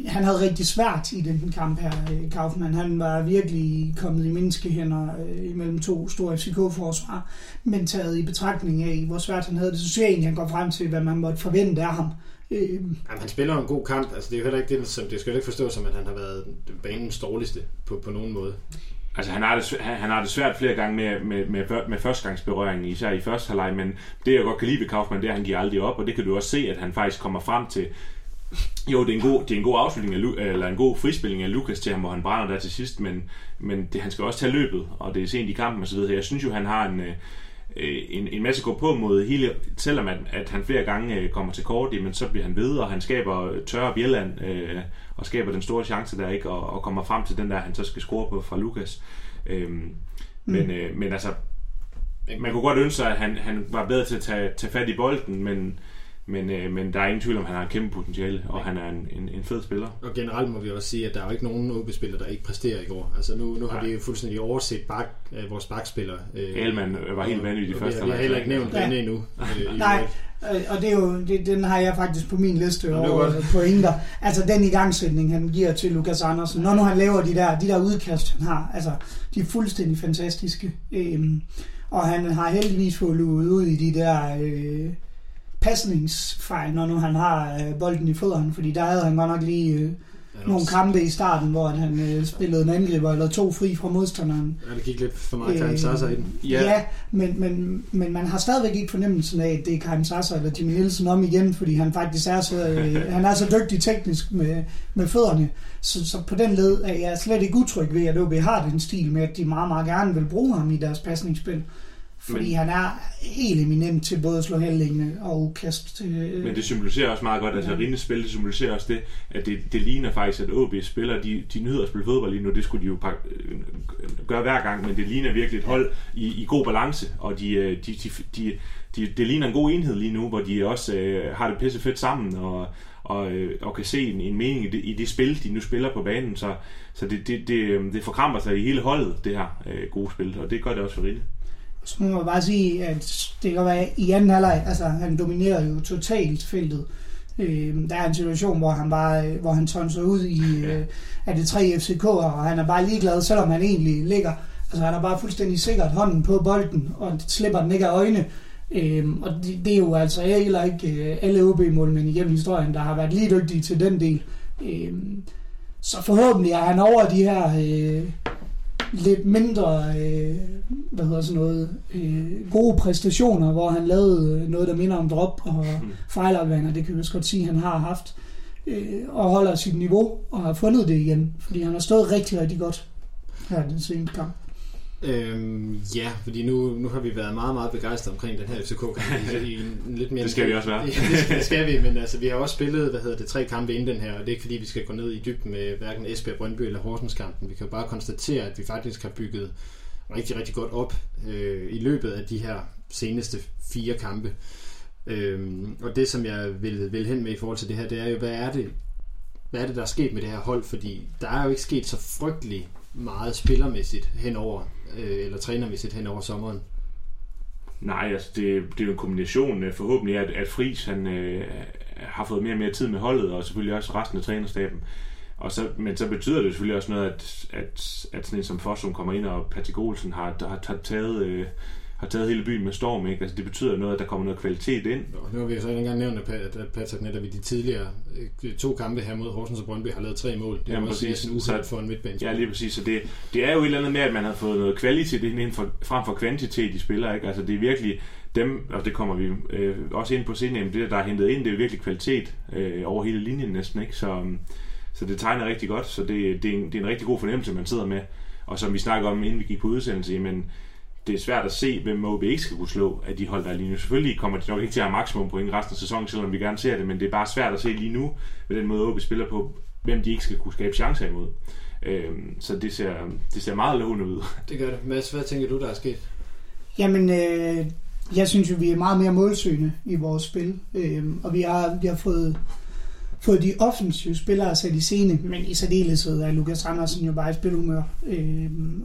Han havde rigtig svært i den kamp her, Kaufmann. Han var virkelig kommet i menneskehænder mellem to store FCK-forsvar, men taget i betragtning af, hvor svært han havde det. Så ser jeg egentlig, han går frem til, hvad man måtte forvente af ham. Jamen, han spiller en god kamp. Altså, det er jo heller ikke det, som det skal jo ikke forstå, som at han har været banens dårligste på nogen måde. Altså, han har det svært flere gange med førstegangsberøring, især i første halvleg, men det, jeg godt kan lide ved Kaufmann, det er, at han giver aldrig op, og det kan du også se, at han faktisk kommer frem til. Jo, det er en god afslutning, eller en god frispilling af Lukas til ham, hvor han brænder der til sidst, men han skal også tage løbet, og det er sent i kampen og så videre. Jeg synes jo, han har en masse gå på mod hele, selvom at han flere gange kommer til kort, men så bliver han ved, og han skaber tørre Bjelland, og skaber den store chance der, ikke, og kommer frem til den der, han så skal score på fra Lukas. Men altså, man kunne godt ønske sig, at han var bedre til at tage fat i bolden, men der er ingen tvivl om, at han har et kæmpe potentiale, og han er en fed spiller. Og generelt må vi også sige, at der er jo ikke nogen OB-spiller, der ikke præsterer i går. Altså nu har vi jo fuldstændig overset vores bakspiller. Allemand var helt vanvittig i første halvleg. Vi har heller ikke nævnt den endnu. Nej, Og det er jo, den har jeg faktisk på min liste over pointer. Altså den igangsætning, han giver til Lukas Andersen, når nu han laver de der udkast, han har. Altså, de er fuldstændig fantastiske. Og han har heldigvis fået luet ud i de der pasningsfejl, når nu han har bolden i fødderne, fordi der havde han godt nok lige... nogle kampe i starten, hvor han spillede en angriber eller to fri fra modstanderen. Ja, det gik lidt for meget Karim Sasser i den. Yeah. Ja, men man har stadigvæk ikke fornemmelsen af, at det er Karim Sasser eller Jimmy Nielsen om igen, fordi han faktisk er så, han er så dygtig teknisk med fødderne. Så på den led er jeg slet ikke utryg ved, at OB har den stil med, at de meget, meget gerne vil bruge ham i deres pasningsspil. Fordi han er helt eminent til både at slå halvlængende og kast. Men det symboliserer også meget godt, altså Rines spil, det symboliserer også det, at det ligner faktisk, at AaB spillere, de nyder at spille fodbold lige nu, det skulle de jo gøre hver gang, men det ligner virkelig et hold i god balance, og det ligner en god enhed lige nu, hvor de også har det pisse fedt sammen, og kan se en mening i det spil, de nu spiller på banen, så det forkramper sig i hele holdet, det her gode spil, og det gør det også for Rine. Så må man bare sige, at det kan være i anden halvleg, altså han dominerede jo totalt feltet. Der er en situation, hvor han tonser ud i, af det 3 FCK'er, og han er bare ligeglad, selvom han egentlig ligger. Altså han er bare fuldstændig sikkert hånden på bolden, og slipper den ikke af øjne. Og det er jo altså heller ikke alle OB-målmænd igennem historien, der har været lige dygtige til den del. Så forhåbentlig er han over de her... lidt mindre gode præstationer, hvor han lavede noget, der minder om drop og fejlafvandring, det kan vi også godt sige, han har haft, og holder sit niveau og har fundet det igen, fordi han har stået rigtig, rigtig godt her den seneste kamp. Ja, fordi nu har vi været meget, meget begejstrede omkring den her FCK-kamp i en lidt mere... Det skal vi også være. Det skal vi, men altså, vi har også spillet, 3 kampe inden den her, og det er ikke fordi, vi skal gå ned i dybden med hverken Esbjerg, Brøndby eller Horsens-kampen. Vi kan jo bare konstatere, at vi faktisk har bygget rigtig, rigtig godt op i løbet af de her seneste 4 kampe. Og det, som jeg vil hen med i forhold til det her, det er jo, hvad er det, der er sket med det her hold? Fordi der er jo ikke sket så frygteligt meget spillermæssigt henover, eller trænermæssigt henover sommeren? Nej, altså det er jo en kombination forhåbentlig, at Friis han har fået mere og mere tid med holdet, og selvfølgelig også resten af trænerstaben. Og så, men så betyder det selvfølgelig også noget, at sådan en som Fossum kommer ind, og Patrick Olsen har taget hele byen med storm, ikke? Altså det betyder noget, at der kommer noget kvalitet ind. Nu har vi jo så ikke engang nævnt, at Patrick netop i de tidligere 2 kampe her mod Horsens og Brøndby har lavet 3 mål. Det er jo også næsten uhørt for en midtbane. Ja, lige præcis. Så det er jo et eller andet med, at man har fået noget kvalitet ind frem for kvantitet i spillere, ikke? Altså det er virkelig dem, og det kommer vi også ind på senere, det der er hentet ind, det er virkelig kvalitet over hele linjen næsten, ikke? Så det tegner rigtig godt, så det er en rigtig god fornemmelse, man sidder med. Og som vi snakker om, inden vi gik på udsendelse, jamen, det er svært at se, hvem OB ikke skal kunne slå af de hold, der er lige nu. Selvfølgelig kommer de nok ikke til at have maksimum point resten af sæsonen, selvom vi gerne ser det, men det er bare svært at se lige nu, med den måde OB spiller på, hvem de ikke skal kunne skabe chancer imod. Så det ser meget lovende ud. Det gør det. Mads, hvad tænker du, der er sket? Jamen, jeg synes jo, vi er meget mere målsøgende i vores spil, og vi har fået de offensive spillere sat i scene, men i særdeleshed er Lukas Andersen jo bare i spilhumør.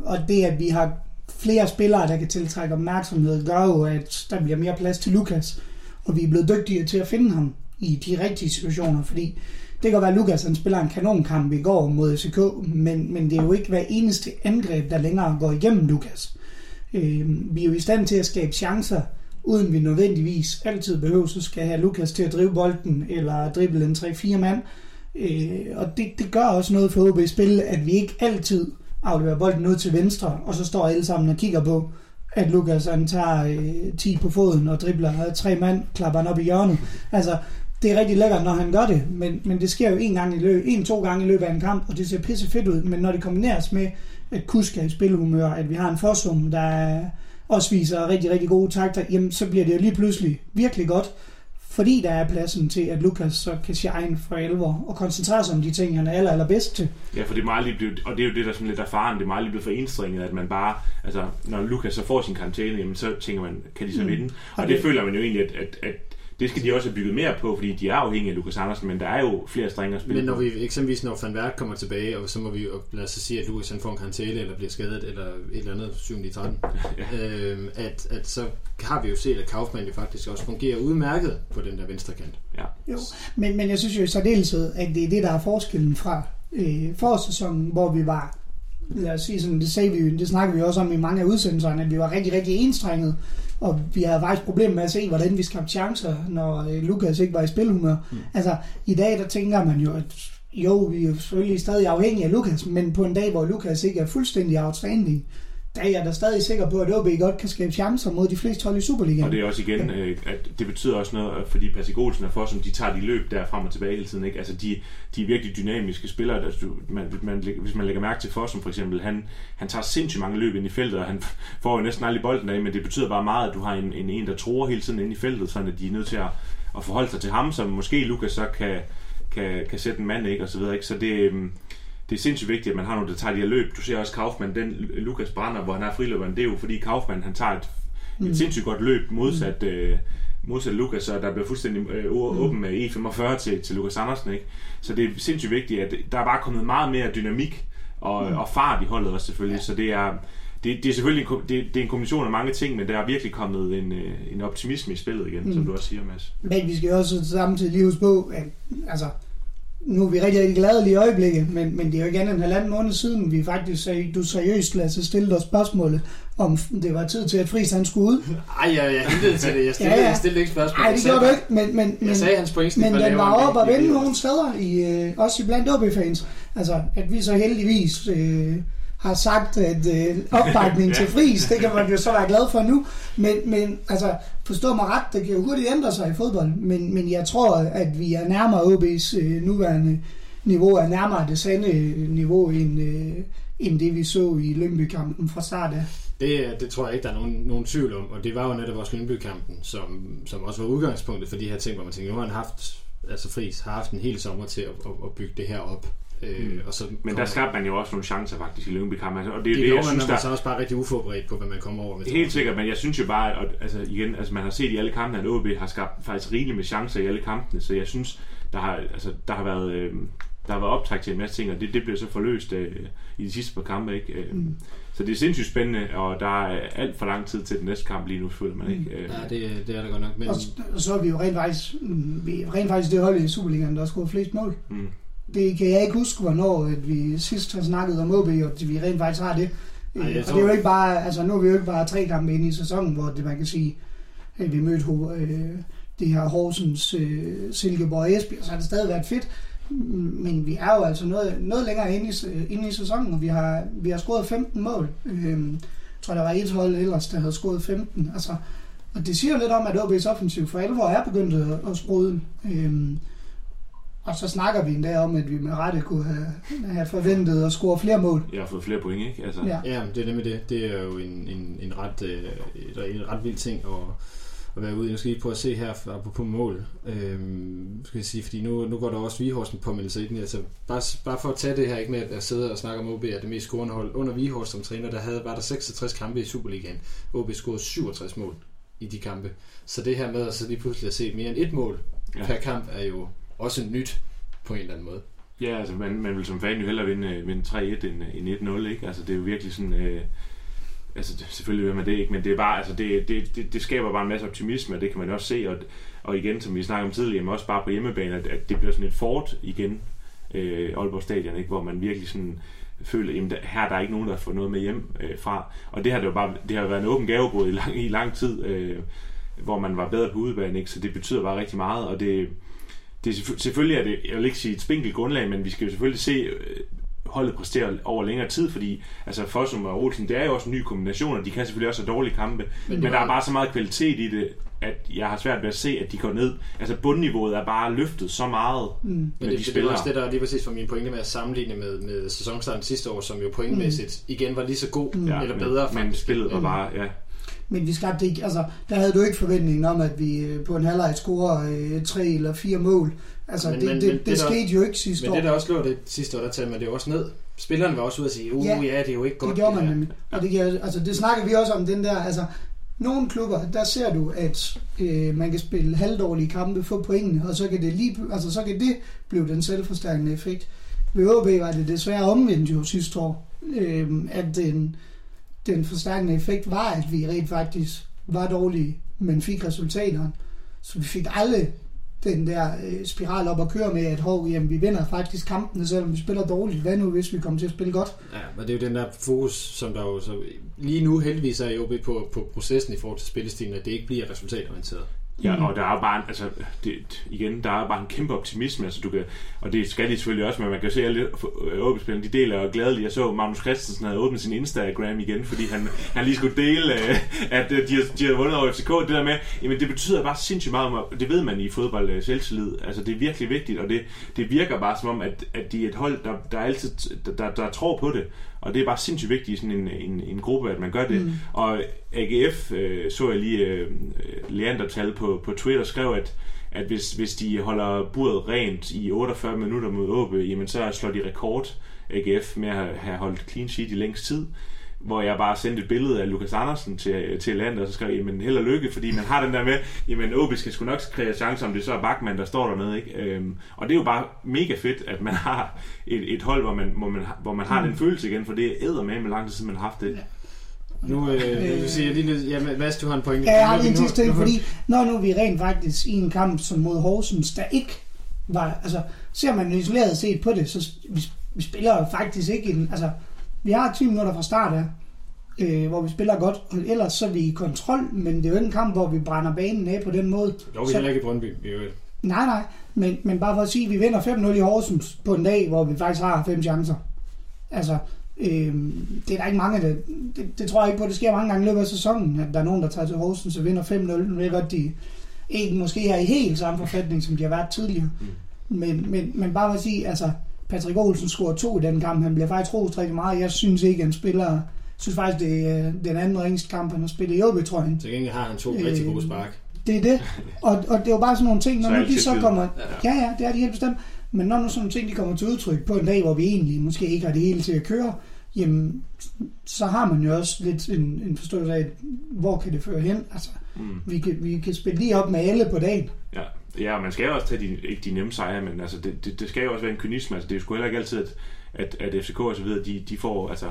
Og det, at vi har flere spillere, der kan tiltrække opmærksomhed, gør jo, at der bliver mere plads til Lukas, og vi er blevet dygtigere til at finde ham i de rigtige situationer, fordi det kan være, at Lukas han spiller en kanonkamp i går mod FCK, men det er jo ikke hver eneste angreb, der længere går igennem Lukas. Vi er jo i stand til at skabe chancer, uden vi nødvendigvis altid behøver, så skal have Lukas til at drive bolden, eller drible en 3-4 mand, og det gør også noget for OB-spil, at vi ikke altid afleverer bolden ud til venstre, og så står alle sammen og kigger på, at Lukas han tager 10 på foden og dribler 3 mand, klapper han op i hjørnet. Altså, det er rigtig lækkert, når han gør det, men det sker jo en-to gange i løbet af en kamp, og det ser pisse fedt ud, men når det kombineres med, at Kuska i spilhumør, at vi har en Fossum, der også viser rigtig, rigtig gode takter, jamen, så bliver det jo lige pludselig virkelig godt, fordi der er pladsen til, at Lukas så kan shine for alvor og koncentrere sig om de ting, han er allerbedst til. Ja, for det er meget lige blevet, og det er jo det, der sådan lidt erfaren, det er meget lige blevet forindstringet, at man bare, altså, når Lukas så får sin karantæne, jamen, så tænker man, kan de så vinde? Og det føler man jo egentlig, at Det skal de også have bygget mere på, fordi de er afhængige af Lukas Andersen, men der er jo flere strenge at spille. Men når vi eksempelvis når Van Værk kommer tilbage, og så må vi jo lad os sige, at Lukas han får en karantæne eller bliver skadet eller et eller andet 7-13, at så har vi jo set, at Kaufmann jo faktisk også fungerer udmærket på den der venstre kant. Ja. Jo, men jeg synes jo i særdeleshed, at det er det, der er forskellen fra forårssæsonen, hvor vi var, lad os sige sådan, det snakkede vi også om i mange af udsendelserne, at vi var rigtig, rigtig enstrenget, og vi havde faktisk problemer med at se, hvordan vi skabte chancer, når Lukas ikke var i spilhumør. Mm. Altså, i dag, der tænker man jo, at jo, vi er selvfølgelig stadig afhængige af Lukas, men på en dag, hvor Lukas ikke er fuldstændig aftrænet, der er jeg da stadig sikker på, at OB godt kan skabe chancer mod de fleste hold i Superligaen. Og det er også igen, at det betyder også noget, fordi Patrick Olsen og Fossum, de tager de løb der frem og tilbage hele tiden. Ikke? Altså de er virkelig dynamiske spillere. Altså, hvis man lægger mærke til Fossum for eksempel, han tager sindssygt mange løb ind i feltet, og han får jo næsten aldrig bolden af, men det betyder bare meget, at du har en der tror hele tiden ind i feltet, sådan at de er nødt til at forholde sig til ham, som måske Lukas så kan sætte en mand, ikke? Og så videre, ikke? Så det er sindssygt vigtigt, at man har nogle, der tager de her løb. Du ser også Kaufmann, den Lukas brænder, hvor han er friløberen. Det er jo fordi Kaufmann, han tager et sindssygt godt løb modsat Lukas, og der bliver fuldstændig åben med E45 til Lukas Andersen. Ikke? Så det er sindssygt vigtigt, at der er bare kommet meget mere dynamik og fart i holdet også selvfølgelig. Ja. Så det er selvfølgelig det er en kombination af mange ting, men der er virkelig kommet en optimisme i spillet igen, som du også siger, Mads. Men vi skal jo også samtidig lige huske på, at altså nu er vi rigtig, rigtig glade lige i øjeblikket, men det er jo ikke andet end halvanden måned siden, vi faktisk sagde, du seriøst, Lasse, stillede os spørgsmålet, om det var tid til, at Friis han skulle ud. Ej, jeg hentede til det. Jeg stillede ikke spørgsmålet. Nej, det gjorde du ikke, men sagde, hans men den var oppe og vende nogle steder, også blandt OB-fans. Altså, at vi så heldigvis har sagt, at opbakningen til Friis, det kan man jo så være glad for nu, men altså, forstå mig ret, det kan jo hurtigt ændre sig i fodbold, men jeg tror, at vi er nærmere OB's nuværende niveau, er nærmere det sande niveau, end det vi så i Lyngby-kampen fra start af. Det tror jeg ikke, der er nogen tvivl om, og det var jo netop også Lyngby-kampen, som også var udgangspunktet for de her ting, hvor man tænkte, nu har han haft, altså Friis har haft en hel sommer til at bygge det her op. Og så men der skabte man jo også nogle chancer faktisk i Lyngby-kampen, og det er det jeg synes, der så også bare rigtig uforberedt på, hvad man kommer over med. Helt sikkert, men jeg synes jo bare, at man har set i alle kampene, at OB har skabt faktisk rigeligt med chancer i alle kampene, så jeg synes der har været optræk til en masse ting, og det bliver så forløst i de sidste par kampe, ikke? Så det er sindssygt spændende, og der er alt for lang tid til den næste kamp lige nu, føler man ikke. Ja, det er der godt nok. Men og så er vi jo rent faktisk det holdet i Superligaen, der har scoret flest mål. Det kan jeg ikke huske, hvornår at vi sidst har snakket om OB, og at vi rent faktisk har det. Ej, og det er jo ikke bare, altså nu er vi jo ikke bare 3 kampe inde i sæsonen, hvor det, man kan sige, at vi mødte det her Horsens, Silkeborg og Esbjerg, så har det stadig været fedt. Men vi er jo altså noget længere inde i sæsonen, og vi har scoret 15 mål. Jeg tror, der var et hold ellers, der havde scoret 15. Altså, og det siger jo lidt om, at OB's offensiv for alvor er begyndt at sprudle. Og så snakker vi endda om, at vi med rette kunne have forventet at score flere mål. Jeg har fået flere point, ikke? Altså. Ja, det er nemlig det. Det er jo en ret vild ting at være ude. Jeg skal lige prøve at se her på mål. Skal jeg sige, fordi nu går der også Vihorsten på meldelse ind. Altså, bare for at tage det her, ikke, med at sidde og snakke om OB, at det mest scorende hold under Vihorst som træner, var der 66 kampe i Superligaen. OB scorede 67 mål i de kampe. Så det her med at så lige pludselig at se mere end et mål per kamp er jo også nyt på en eller anden måde. Ja, altså man vil som fan jo hellere vinde 3-1 end 1-0, ikke? Altså det er jo virkelig sådan, altså selvfølgelig vil man det ikke, men det er bare, altså det skaber bare en masse optimisme, og det kan man også se, og igen, som vi snakkede om tidligere, men også bare på hjemmebane, at det bliver sådan et fort igen, Aalborg Stadion, ikke? Hvor man virkelig sådan føler, jamen her er der ikke nogen, der får noget med hjem fra, og det har været en åben gavebod i lang tid, hvor man var bedre på udebane, ikke? Så det betyder bare rigtig meget, og selvfølgelig er det, jeg vil ikke sige et spinkelt grundlag, men vi skal jo selvfølgelig se holdet præstere over længere tid, fordi altså Fossum og Olsen, det er jo også en ny kombination, og de kan selvfølgelig også have dårlige kampe, men der er bare så meget kvalitet i det, at jeg har svært ved at se, at de går ned. Altså bundniveauet er bare løftet så meget, når de spiller. Det er også det, der er lige præcis for mine pointe med at sammenligne med sæsonstarten sidste år, som jo pointmæssigt igen var lige så god, eller bedre. Men spillet var bare, Men vi skabte ikke, altså der havde du ikke forventningen om, at vi på en halvleg scorer 3 eller 4 mål. Altså det skete jo ikke sidste år. Men det der også lå det sidste år, der talte man det også ned. Spillerne var også ude at sige, det er jo ikke godt. Det gjorde man nemlig. Og det snakkede vi også om, den der, altså Nogle klubber, der ser du, at man kan spille halvdårlige kampe, få pointene, og så kan det lige, altså så kan det blive den selvforstærkende effekt. Ved AaB var det desværre omvendt jo sidste år, at den forstærkende effekt var, at vi rent faktisk var dårlige, men fik resultaterne. Så vi fik alle den der spiral op at køre med, at jamen, vi vinder faktisk kampene, selvom vi spiller dårligt. Hvad nu, hvis vi kommer til at spille godt? Ja, men det er jo den der fokus, som der jo så lige nu heldigvis er i OB på processen i forhold til spillestilen, at det ikke bliver resultatorienteret. Ja, og der er bare en kæmpe optimisme, altså og det skal de selvfølgelig også, men man kan se alle OB-spillerne, de deler og glædelige. Jeg så Magnus Christensen havde åbnet sin Instagram igen, fordi han lige skulle dele, at de har vundet over FCK. Det der med, jamen det betyder bare sindssygt meget om, det ved man i fodbold, selvtillid, altså det er virkelig vigtigt, og det virker bare som om, at de er et hold, der altid der tror på det. Og det er bare sindssygt vigtigt i sådan en gruppe, at man gør det. Mm. Og AGF så jeg lige Leander-tal på Twitter skrev, at hvis de holder buret rent i 48 minutter mod AaB, jamen så slår de rekord AGF med at have holdt clean sheet i længst tid. Hvor jeg bare sendte et billede af Lukas Andersen til Lander, og så skrev, jamen held og lykke, fordi man har den der med, jamen OB skal sgu nok kreere chancer, om det så er Bachmann, der står dernede, ikke? Og det er jo bare mega fedt, at man har et hold, hvor man har den følelse igen, for det er eddermame lang tid, siden man har haft det. Ja. Nu siger jeg lige, Mads, du har en pointe. Ja, jeg har lige en sidste ting, fordi når nu vi rent faktisk i en kamp som mod Horsens, der ikke var, altså ser man isoleret set på det, så vi spiller jo faktisk ikke i den, altså vi har 10 minutter fra start af, hvor vi spiller godt, og ellers så er vi i kontrol, men det er jo ikke en kamp, hvor vi brænder banen af på den måde. Det var vi heller ikke i Brøndby, i øvrigt. Nej, men bare for at sige, at vi vinder 5-0 i Horsens på en dag, hvor vi faktisk har 5 chancer. Altså, det er der ikke mange, det tror jeg ikke på, det sker mange gange i løbet af sæsonen, at der er nogen, der tager til Horsens og vinder 5-0. Nu ved jeg godt, de ikke måske er i helt samme forfatning, som de har været tidligere. Men bare for at sige, altså Patrick Olsen scorer 2 i den kamp. Han bliver faktisk rost rigtig meget. Jeg synes ikke, han spiller... Jeg synes faktisk, det er den anden ringeste kamp, han har spillet i OB, tror jeg. Til gengæld har han 2 rigtig gode spark. Det er det. Og det er jo bare sådan nogle ting, når nu de så kommer... Ja, det er de helt bestemt. Men når nu sådan nogle ting, de kommer til udtryk på en dag, hvor vi egentlig måske ikke har det hele til at køre, jamen, så har man jo også lidt en forståelse af, hvor kan det føre hen? Altså, vi kan spille lige op med alle på dagen. Ja. Ja, man skal jo også tage de nemme sejre, men altså det skal jo også være en kynisme. Altså, det er jo sgu heller ikke altid, at FCK og så videre, de får, altså,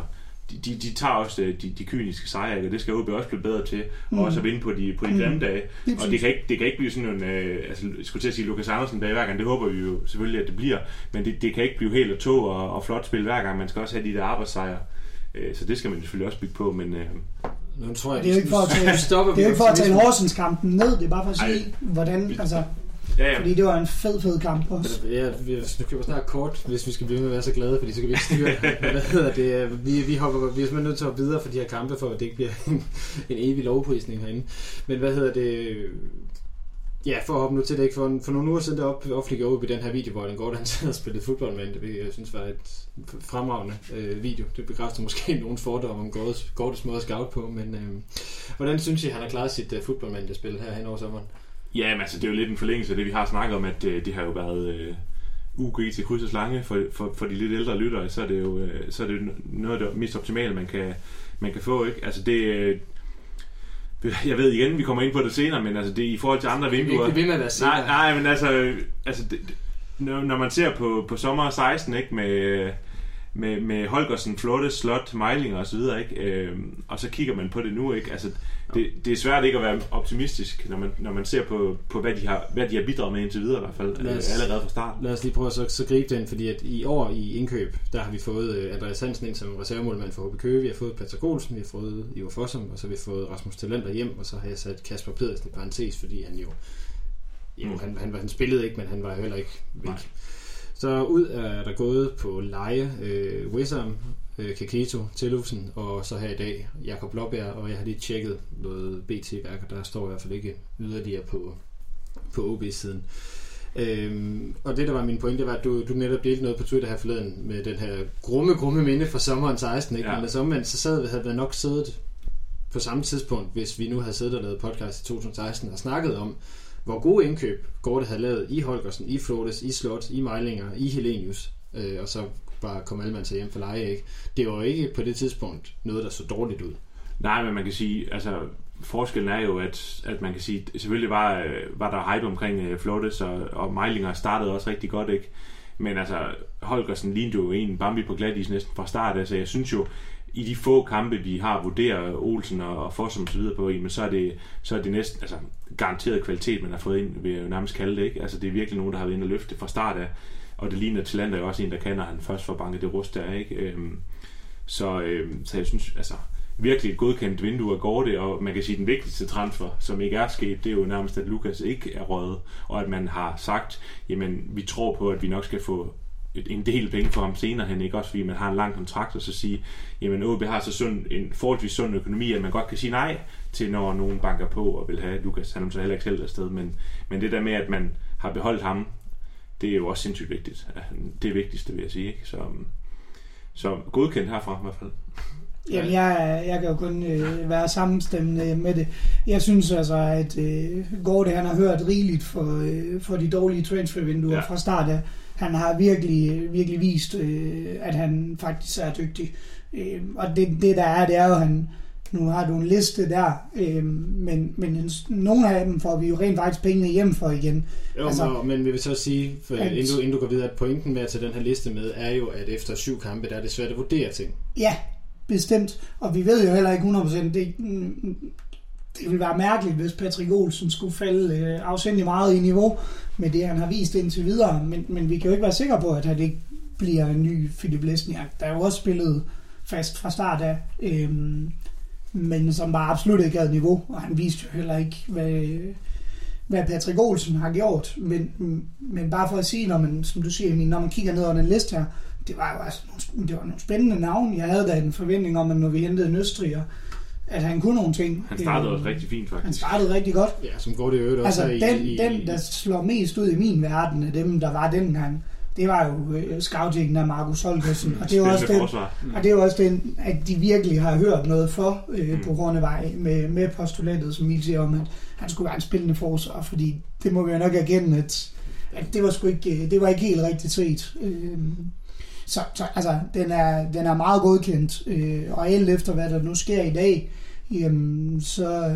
de tager også de kyniske sejre, ikke? Og det skal jo også blive bedre til, og også at vinde på de grimme dage. Og det kan ikke blive sådan en, altså, jeg skulle til at sige Lukas Andersen dag hver gang, det håber vi jo selvfølgelig, at det bliver, men det kan ikke blive helt og tog og flot spil hver gang, man skal også have de der arbejdssejre. Så det skal man selvfølgelig også bygge på, men... Nu tror jeg, det er jo ikke for at tage Horsens-kampen ned, det er bare for at sige, hvordan, altså... Ja. Fordi det var en fed kamp også. Ja, nu køber snart kort, hvis vi skal blive med at være så glade, fordi så kan vi ikke styre det. Vi er simpelthen nødt til at videre for de her kampe, for at det ikke bliver en evig lovprisning herinde. Men ja, for at hoppe nu til det, for nogle uger siden der offentliggjorde OB den her video, hvor Allan Gårde havde spillet fodbold med, det jeg synes var et fremragende video. Det bekræfter måske nogen fordomme om Gårdes måde at scout på, men hvordan synes I, han har klaret sit fodboldmand-spil her hen over sommeren? Ja, men altså, det er jo lidt en forlængelse af det, vi har snakket om, at det har jo været UG til kryds og slange for de lidt ældre lyttere, så er det jo noget af det mest optimale, man kan få, ikke? Altså det... Jeg ved igen, vi kommer ind på det senere, men altså det i forhold til andre vinduer... Det vil man da senere. Nej, men altså det, når man ser på sommer 16, ikke, med Holgersen, Flotte, Slot, Mejlinger og så videre, ikke? Og så kigger man på det nu, ikke? Altså det er svært ikke at være optimistisk, når man ser på hvad de har bidraget med indtil videre i hvert fald allerede fra start. Lad os lige prøve at så gribe den, fordi at i år i indkøb, der har vi fået Andreas Hansen ind som reservemålmand for HB Køge, vi har fået Patrick Olsen, vi har fået Ivar Fossum, og så har vi fået Rasmus Talenter hjem, og så har jeg sat Kasper Pedersen i parentes, fordi han han spillede ikke, men han var jo heller ikke væk. Nej. Så ud er der gået på leje Wissam, Kaketo, Tillufsen, og så her i dag Jakob Lopbjerg, og jeg har lige tjekket noget BT-værk, og der står i hvert fald ikke yderligere på OB-siden. Og det, der var min pointe, var, at du netop delte noget på Twitter her forleden med den her grumme minde fra sommeren 16, ikke? Ja. Men sommermænd, så havde vi nok siddet på samme tidspunkt, hvis vi nu havde siddet og lavet podcast i 2016 og snakket om, hvor gode indkøb Gårde havde lavet i Holgersen, i Flottes, i Slot, i Mejlinger, i Helenius, og så bare kom Allemand til hjem for leje, ikke? Det var jo ikke på det tidspunkt noget, der så dårligt ud. Nej, men man kan sige, altså forskellen er jo, at man kan sige, selvfølgelig var der hype omkring Flottes, og Mejlinger startede også rigtig godt, ikke? Men altså, Holgersen lignede jo en Bambi på glat is næsten fra start, altså jeg synes jo, i de få kampe, vi har vurderet Olsen og Fossum og så videre på i, men så er det næsten altså, garanteret kvalitet, man har fået ind, vil jeg jo nærmest kalde det, ikke? Altså det er virkelig nogen, der har været inde og løfte fra start af, og det ligner Talenter jo også en, der kan, når han først får banket det rust der, ikke? Så jeg synes, altså virkelig et godkendt vindue af Gårde, og man kan sige, den vigtigste transfer, som ikke er sket, det er jo nærmest, at Lukas ikke er røget, og at man har sagt, jamen, vi tror på, at vi nok skal få en del penge for ham senere hen, ikke også, fordi man har en lang kontrakt, og så sige, jamen, AaB har så en forholdsvis sund økonomi, at man godt kan sige nej til, når nogen banker på og vil have Lukas. Han er så heller ikke selv afsted, men det der med, at man har beholdt ham, det er jo også sindssygt vigtigt. Det vigtigste, vil jeg sige, ikke? Så godkendt herfra, i hvert fald. Jamen, jeg kan jo kun være sammenstemmende med det. Jeg synes altså, at Gårde, han har hørt rigeligt for de dårlige transfervinduer fra start af. Han har virkelig, virkelig vist, at han faktisk er dygtig. Og det der er, det er jo, han nu har du en liste der, men nogle af dem får vi jo rent faktisk pengene hjem for igen. Jo, altså, men vi vil så sige, for inden du går videre, at pointen med at tage den her liste med, er jo, at efter 7 kampe, der er det svært at vurdere ting. Ja, bestemt. Og vi ved jo heller ikke 100%. Det ville være mærkeligt, hvis Patrick Olsen skulle falde afsindelig meget i niveau med det, han har vist indtil videre. Men vi kan jo ikke være sikre på, at han ikke bliver en ny Philip Lesniak, der er jo også spillet fast fra start af, men som bare absolut ikke havde niveau. Og han viste jo heller ikke, hvad Patrick Olsen har gjort. Men bare for at sige, som du siger, når man kigger ned over den liste her, det var jo altså nogle spændende navne. Jeg havde da en forventning om, at når vi hentede en østriger, at han kunne nogle ting. Han startede også rigtig fint, faktisk. Han startede rigtig godt. Ja, som går det øvrigt også. Altså, den, der slår mest ud i min verden af dem, der var dengang, det var jo scoutingen af Markus Holgersen. Og det er jo også den, at de virkelig har hørt noget for på Hornevej med postulatet, som I siger om, at han skulle være en spillende forsvar, fordi det må vi jo nok erkende, at det var sgu ikke, det var ikke helt rigtigt set. Så altså, den er meget godkendt, og alt efter, hvad der nu sker i dag, jamen, så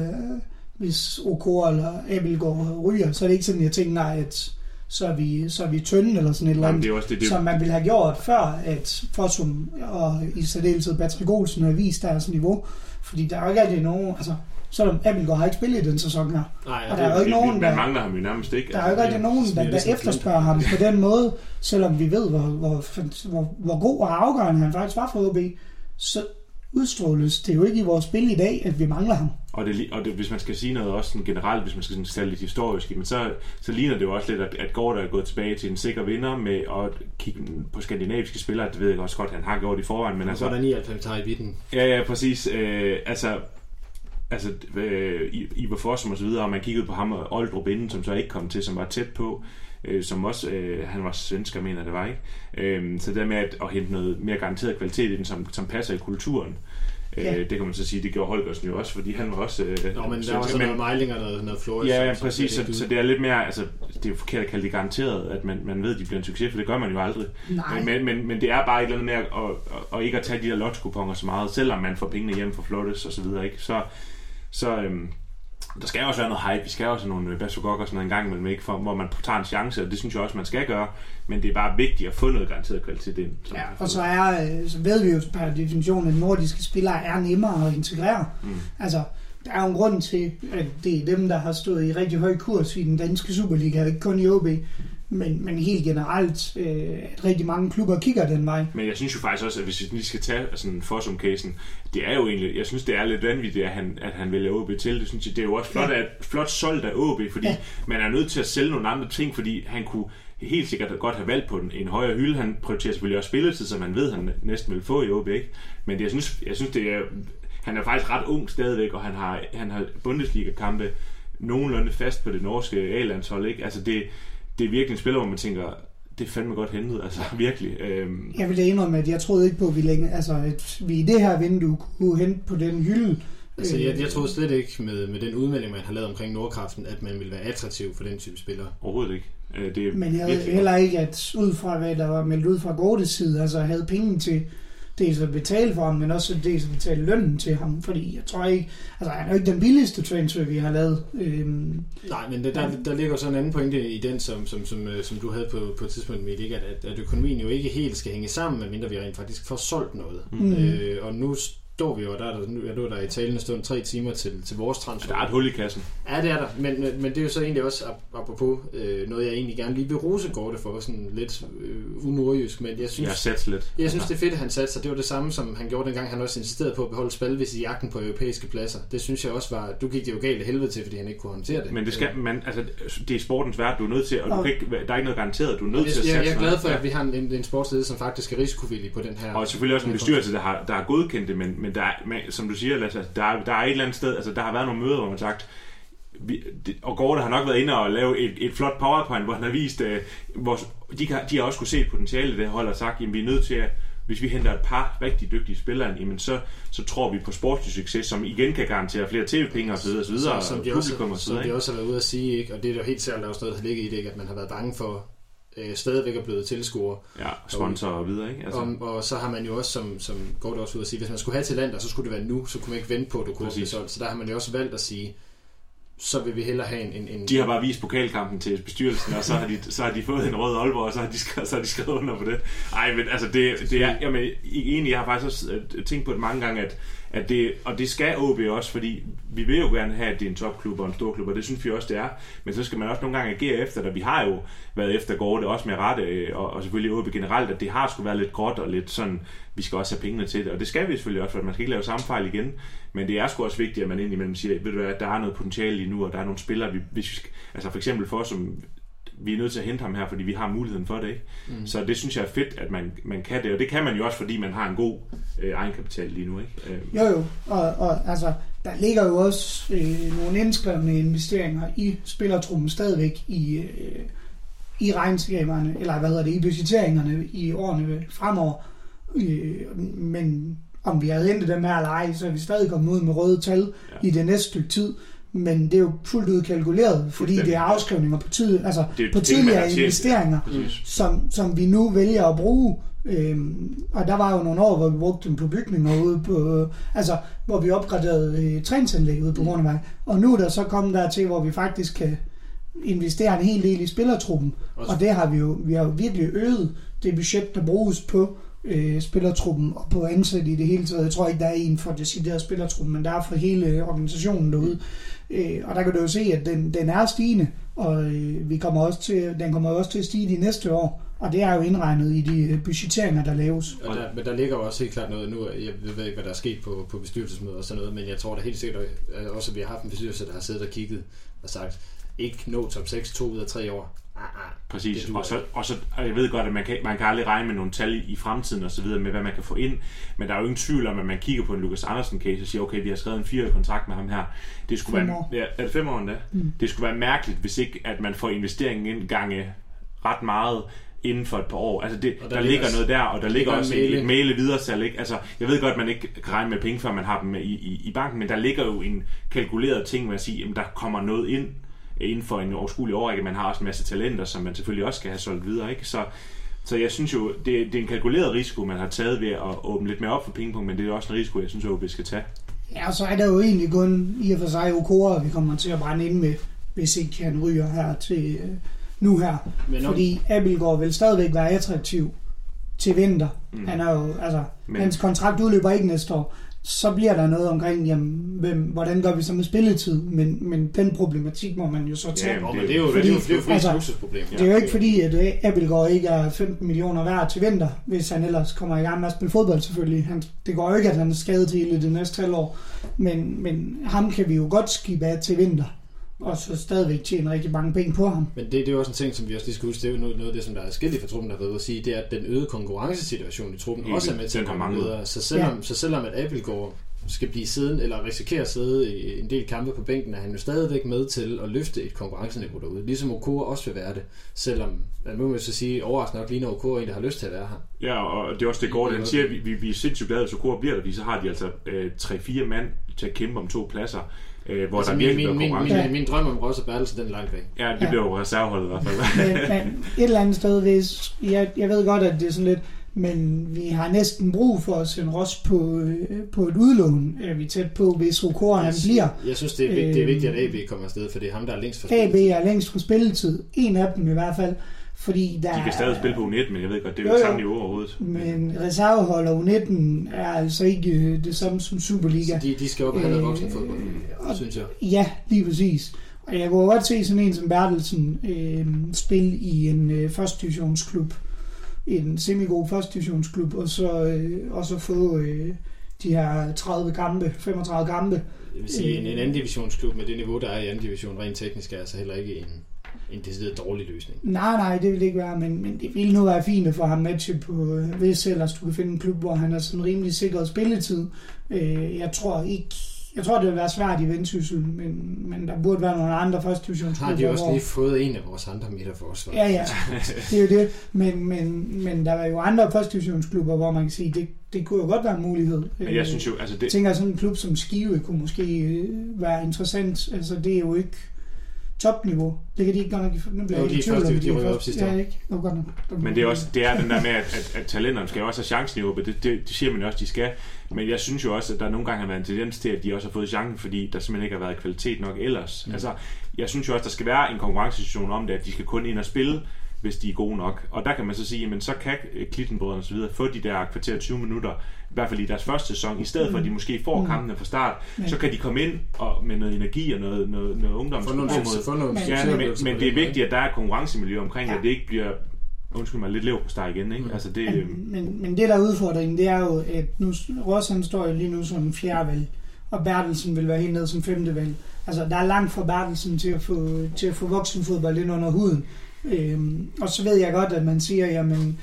hvis Okora eller Abelgaard ryger, så er det ikke sådan, jeg tænker, at så er vi tynde eller sådan et eller andet, som man ville have gjort før, at Fossum og i særdeleshed Patrick Olsen har vist deres niveau, fordi der er jo ikke altid nogen, altså selvom Abelgaard har ikke spillet i den sæson her. Nej, og der er jo ikke nogen, man mangler ham jo nærmest ikke. Der er jo ikke altid nogen, der efterspørger ham på den måde, selvom vi ved, hvor god og afgørende han faktisk var for AaB, så udstråles det jo ikke i vores spil i dag, at vi mangler ham. Og det, hvis man skal sige noget også sådan generelt, hvis man skal sådan stille lidt historisk, men så ligner det jo også lidt, at Gårde er gået tilbage til en sikker vinder med at kigge på skandinaviske spillere. Det ved jeg også godt, han har gjort i forvejen. Men altså, hvordan i hvert fald tager i vidden? Ja, præcis. Iber Fossum og så videre, og man kiggede på ham og Oldrup inden, som så ikke kom til, som var tæt på, som også, han var svensker, mener det var, ikke? Så det der med at hente noget mere garanteret kvalitet i den, som passer i kulturen, det kan man så sige, det gjorde Holgersen jo også, fordi han var også... men der var også noget Mejlinger, noget Flores. Ja, præcis, så det er lidt mere, altså, det er jo forkert at kalde det garanteret, at man ved, at de bliver en succes, for det gør man jo aldrig. Men det er bare et eller andet med at ikke at tage de der lotskuponger så meget, selvom man får pengene hjem fra Flottes og så videre, ikke? Så der skal også være noget hype, vi skal også have nogle bassogokker og sådan noget en gang imellem, ikke? For, hvor man tager en chance, og det synes jeg også, man skal gøre, men det er bare vigtigt at få noget garanteret kvalitet ind. Ja, og så ved vi jo per definition, at nordiske spillere er nemmere at integrere. Altså, der er jo en grund til, at det er dem, der har stået i rigtig høj kurs i den danske Superliga, ikke kun i OB. Men helt generelt, at rigtig mange klubber kigger den vej. Men jeg synes jo faktisk også, at hvis vi lige skal tage sådan Fossum-casen, det er jo egentlig, jeg synes, det er lidt vanvittigt, at han vælger AaB til. Det synes jeg, det er jo også flot solgt af AaB, fordi man er nødt til at sælge nogle andre ting, fordi han kunne helt sikkert godt have valgt på en højere hylde. Han prioriterer selvfølgelig også spilletid, som han ved, han næsten vil få i AaB, ikke? Men jeg synes det er, han er faktisk ret ung stadigvæk, og han har Bundesliga-kampe nogenlunde fast på det norske A-landshold, ikke? Altså det er virkelig en spiller, hvor man tænker, det er fandme godt hentet, altså virkelig. Jeg vil da indrømme, at jeg troede ikke på, at vi længe, altså at vi i det her vindue kunne hente på den hylde. Altså jeg troede slet ikke med den udmelding, man har lavet omkring Nordkraften, at man ville være attraktiv for den type spillere. Overhovedet ikke. Men jeg havde heller ikke, at ud fra hvad der var meldt ud fra Gårdes side, altså havde penge til dels at betale for ham, men også dels at betale lønnen til ham, fordi jeg tror ikke, altså han er jo ikke den billigste transfer, vi har lavet. Nej, men der ligger så en anden pointe i den, som du havde på et tidspunkt, Mille, ikke? At økonomien jo ikke helt skal hænge sammen, medmindre vi rent faktisk får solgt noget. Og nu står vi jo, der i talende stund 3 timer til vores transfer. Der er et hul i kassen. Ja, det er der, men det er jo så egentlig også apropos noget, jeg egentlig gerne lige vil rose Gårde for, sådan lidt unordjysk, men jeg synes det er fedt, at han satte sig. Det var det samme, som han gjorde dengang, han også insisterede på at beholde spalvis i jagten på europæiske pladser. Det synes jeg også var, du gik det jo galt af helvede til, fordi han ikke kunne håndtere det. Men det skal man, altså det er sportens verden, du er nødt til, og der er ikke noget garanteret, du er nødt til at sætte sig. Jeg er glad for, at vi har en sportsledelse, som faktisk er risikovillig på den her. Og selvfølgelig også en bestyrelse, der har godkendt det, men som du siger, Lasse, der er et eller andet sted, altså der har været nogle møder, hvor man sagt, og Gårde har nok været inde og lave et flot powerpoint, hvor han har vist, hvor de har også kunne se potentiale i det hold og sagt, jamen vi er nødt til at, hvis vi henter et par rigtig dygtige spillere, jamen så tror vi på sportslig succes, som igen kan garantere flere tv-penge og så videre, og publikum og så videre. Som de også har været ude at sige, ikke? Og det er jo helt særligt også noget, der ligger i det, ikke? At man har været bange for stadigvæk er blevet tilskuere. Ja, sponsorer og videre, ikke? Altså. Og så har man jo også, som Gårde også ud at sige, hvis man skulle have Talenter, så skulle det være nu, så kunne man ikke vente på, at du kunne blive solgt. Så der har man jo også valgt at sige, så vil vi hellere have en... De har bare vist pokalkampen til bestyrelsen, og så har de fået en Rød Aalborg, og så har de skrevet under på det. Ej, men altså, det er... Jamen, egentlig, jeg har faktisk også tænkt på det mange gange, at det, og det skal OB også, fordi vi vil jo gerne have, at det er en topklub og en storklub, og det synes vi også, det er. Men så skal man også nogle gange agere efter det. Vi har jo været efter Gårde, også med rette, og selvfølgelig OB generelt, at det har sgu været lidt gråt og lidt sådan, vi skal også have pengene til det. Og det skal vi selvfølgelig også, for man skal ikke lave samme fejl igen. Men det er sgu også vigtigt, at man indimellem siger, ved du hvad, der er noget potentiale lige nu, og der er nogle spillere, altså for eksempel Fossum, vi er nødt til at hente ham her, fordi vi har muligheden for det, ikke? Mm. Så det synes jeg er fedt, at man kan det, og det kan man jo også, fordi man har en god egenkapital lige nu, ikke? Jo, og altså, der ligger jo også nogle indskrevne investeringer i spillertruppen stadigvæk i regnskaberne, eller i budgetteringerne i årene fremover, men om vi havde hentet dem her eller ej, så er vi stadig kommet ud med røde tal i det næste stykke tid, men det er jo fuldt ud kalkuleret, fordi det er afskrivninger på tid, altså på tidligere investeringer, som vi nu vælger at bruge. Og der var jo nogle år, hvor vi brugte dem på bygninger ude på, altså hvor vi opgraderede træningsanlæg ude på Hornevej, og nu er der så kommet dertil, hvor vi faktisk kan investere en hel del i spillertruppen, og det har vi har jo virkelig øget det budget, der bruges på spillertruppen og på ansætte i det hele taget. Jeg tror ikke, der er en for decideret spillertruppen, men der er for hele organisationen derude. Og der kan du jo se, at den er stigende, og den kommer også til at stige de næste år, og det er jo indregnet i de budgetteringer, der laves. Men der ligger jo også helt klart noget nu, jeg ved ikke, hvad der er sket på bestyrelsesmøder og sådan noget, men jeg tror da helt sikkert også, at vi har haft en bestyrelse, der har siddet og kigget og sagt, ikke nå top 6 2 ud af 3 år. Præcis, og jeg ved godt, at man kan aldrig regne med nogle tal i fremtiden og så videre med, hvad man kan få ind, men der er jo ingen tvivl om, at man kigger på en Lukas Andersen case og siger, okay, vi har skrevet en 4-årig kontrakt med ham her. Det skulle være 5 år da. Det skulle være mærkeligt, hvis ikke at man får investeringen ind gange ret meget inden for et par år. Altså det, der ligger noget der, og der ligger også et mæle videresal, ikke? Altså, jeg ved godt, at man ikke kan regne med penge, før man har dem i banken, men der ligger jo en kalkuleret ting med at sige, at der kommer noget ind inden for en overskuelig årrække. Man har også en masse talenter, som man selvfølgelig også skal have solgt videre, ikke? Så jeg synes jo, det er en kalkuleret risiko, man har taget ved at åbne lidt mere op for pengepunkt, men det er også en risiko, jeg synes, at vi skal tage. Ja, og så er der jo egentlig kun i og for sig Okora, vi kommer til at brænde ind med, hvis ikke han ryger her til nu her. Fordi Abelgaard vil stadigvæk være attraktiv til vinter. Han er jo, altså, hans kontrakt udløber ikke næste år. Så bliver der noget omkring, jamen, hvordan gør vi så med spilletid? Men den problematik må man jo så tage. Ja, det er jo et luksusproblem. Altså, det er jo ikke fordi, at Abelgaard ikke er 15 millioner værd til vinter, hvis han ellers kommer i gang med at spille fodbold selvfølgelig. Det går jo ikke, at han er skadet hele det næste halvår, men ham kan vi jo godt skibe af til vinter, og så stadigvæk tjene rigtig mange penge på ham. Men det er jo også en ting, som vi også lige skal huske. Det er jo noget af det, som der er skilt i for truppen, der har været at sige, det er, at den øgede konkurrencesituation i truppen også er med til at komme videre. Så selvom at Abelgaard skal blive siden, eller risikere at sidde i en del kampe på bænken, er han jo stadigvæk med til at løfte et konkurrenceniveau derude. Ligesom Okora også vil være det, selvom, nu må man så sige, overraskende nok ligner Okora en, der har lyst til at være her. Ja, og det er også det Gårde, han siger, vi er sindssygt glade, hvis Okora bliver der, fordi så har de altså 3-4 mand til at kæmpe om 2 pladser. Hvor altså der min drøm om Ross og Bertelsen, den er langt væk. Ja, det bliver jo reserveholdet i hvert fald. Et eller andet sted, hvis jeg ved godt, at det er sådan lidt, Men vi har næsten brug for at sende Ross på et udlån. Vi er tæt på, hvis Okora han bliver. Jeg synes, det er vigtigt, at AB kommer afsted, for det er ham, der er længst for spilletid. AB er længst for spilletid. En af dem i hvert fald. Fordi der, de kan stadig spille på U19, men jeg ved godt, det er jo samme niveau overhovedet. Men reserveholder U19 er altså ikke det samme som Superliga. Så de skal jo have noget voksen fodbold, synes jeg. Ja, lige præcis. Og jeg kunne godt se sådan en som Bertelsen spille i en førstedivisionsklub. En semigod førstedivisionsklub, og så få de her 30 kampe, 35 kampe. Det vil sige, en anden divisionsklub med det niveau, der er i anden division, rent teknisk er altså heller ikke en decideret dårlig løsning. Nej, det vil det ikke være, men det ville nu være fint at få ham matchet på, hvis ellers du kan finde en klub, hvor han er sådan rimelig sikret spilletid. Jeg tror, det vil være svært i Vendsyssel, men der burde være nogle andre første divisionsklubber. Har de også lige fået en af vores andre midterforsvar? Ja, det er jo det. Men der er jo andre første divisionsklubber, hvor man kan sige, det kunne jo godt være en mulighed. Men jeg synes jo, altså det... tænker sådan en klub som Skive kunne måske være interessant. Altså det er jo ikke topniveau. Det kan de ikke godt nok... Nu bliver de første, de rykker op sidste år. Ja, ikke? Nå, godt nok. Men det er den der med, at talenterne skal også have chanceniveau, det siger man også, de skal. Men jeg synes jo også, at der nogle gange har været en tendens til, at de også har fået chancen, fordi der simpelthen ikke har været kvalitet nok ellers. Mm. Altså, jeg synes jo også, der skal være en konkurrencesituation om det, at de skal kun ind og spille, hvis de er gode nok. Og der kan man så sige, men så kan Klittenbrødrene og så videre få de der kvarter 20 minutter, i hvert fald i deres første sæson, i stedet for at de måske får kampene fra start, så kan de komme ind og med noget energi og noget ungdomsområde. Ja, men det er vigtigt, at der er et konkurrencemiljø omkring, at det ikke bliver, undskyld mig, lidt Leopostar igen, ikke? Altså det, men det der er udfordringen, det er jo, at Rossen står jo lige nu som en fjerdevalg, og Bertelsen vil være helt ned som femtevalg. Altså der er langt fra Bertelsen til at få voksenfodbold ind under huden. Og så ved jeg godt, at man siger, jamen,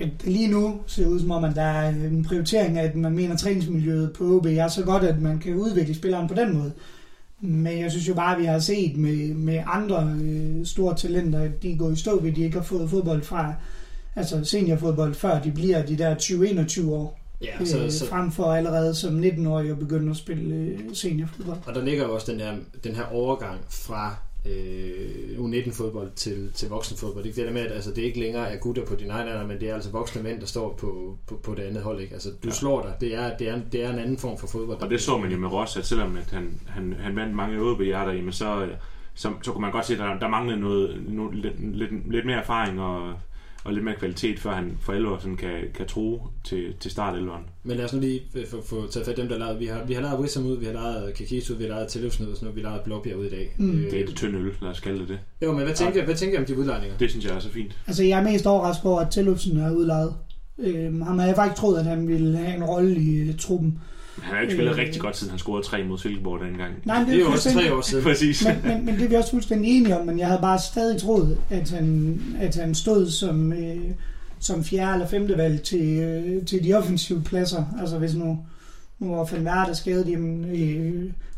at lige nu ser ud som om, at der er en prioritering af, at man mener, træningsmiljøet på OB er så godt, at man kan udvikle spilleren på den måde. Men jeg synes jo bare, at vi har set med andre store talenter, at de går i stå, ved de ikke har fået fodbold fra, altså seniorfodbold, før de bliver de der 20-21 år. Ja, så frem for allerede som 19-årige at begynde at spille seniorfodbold. Og der ligger jo også den her overgang fra U19-fodbold til voksenfodbold. Det er det med, at altså, det ikke længere er gutter på din egen alder, men det er altså voksne mænd, der står på det andet hold. Ikke? Altså, du slår dig. Det er en anden form for fodbold. Og det så man jo med Ross, at selvom at han vandt mange OB-hjerter i, men så kunne man godt se, at der manglede lidt mere erfaring og lidt mere kvalitet, før han for alvor sådan kan tro til startelveren. Men lad os nu lige få taget fat dem, der lavede. Vi har lavet Wissam ud, vi har lavet Kakis ud, vi har lavet Tilløbsen ud, og nu vi lavet Blåbjerg ud i dag. Det er det tynde øl, lad os kalde det. Jo, men hvad tænker I om de udlejninger? Det synes jeg er så fint. Altså, jeg er mest overrasket over, at Tilløbsen er udlejet. Han havde faktisk troet, at han ville have en rolle i truppen. Han har ikke spillet rigtig godt, siden han scorede 3 mod Silkeborg dengang. Nej, det er jo også 3 år siden. Præcis. Men det er vi også fuldstændig enige om, men jeg havde bare stadig troet, at han stod som fjerde eller femte valg til de offensive pladser. Altså hvis nu var Van Verde skadet i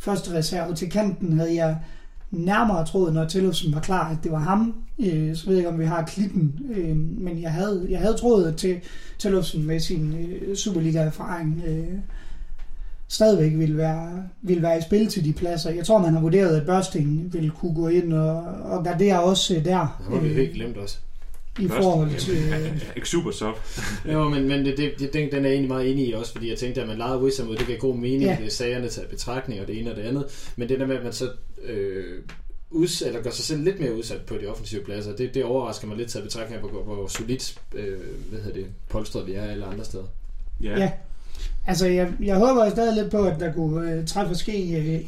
første reserve til kanten, havde jeg nærmere troet, når Tilløbsen var klar, at det var ham. Så ved jeg ikke, om vi har klippen. Men jeg havde troet, at Tilløbsen med sin Superliga-erfaring stadigvæk vil være i spil til de pladser. Jeg tror, man har vurderet, at Børsting vil kunne gå ind og gardere også der. Det har vi helt glemt også. I Børsting, forhold til... Ikke super sop. Jo, men den er jeg egentlig meget enig i også, fordi jeg tænkte, at man lejede Wissam ud, det gav god mening, sagerne tager betragtning og det ene og det andet, men det der med, at man så... gør sig selv lidt mere udsat på de offensive pladser. Det overrasker mig lidt til at betragtning af, hvor solidt polstret vi er eller andre steder. Ja. Altså, jeg håber stadig lidt på, at der kunne ske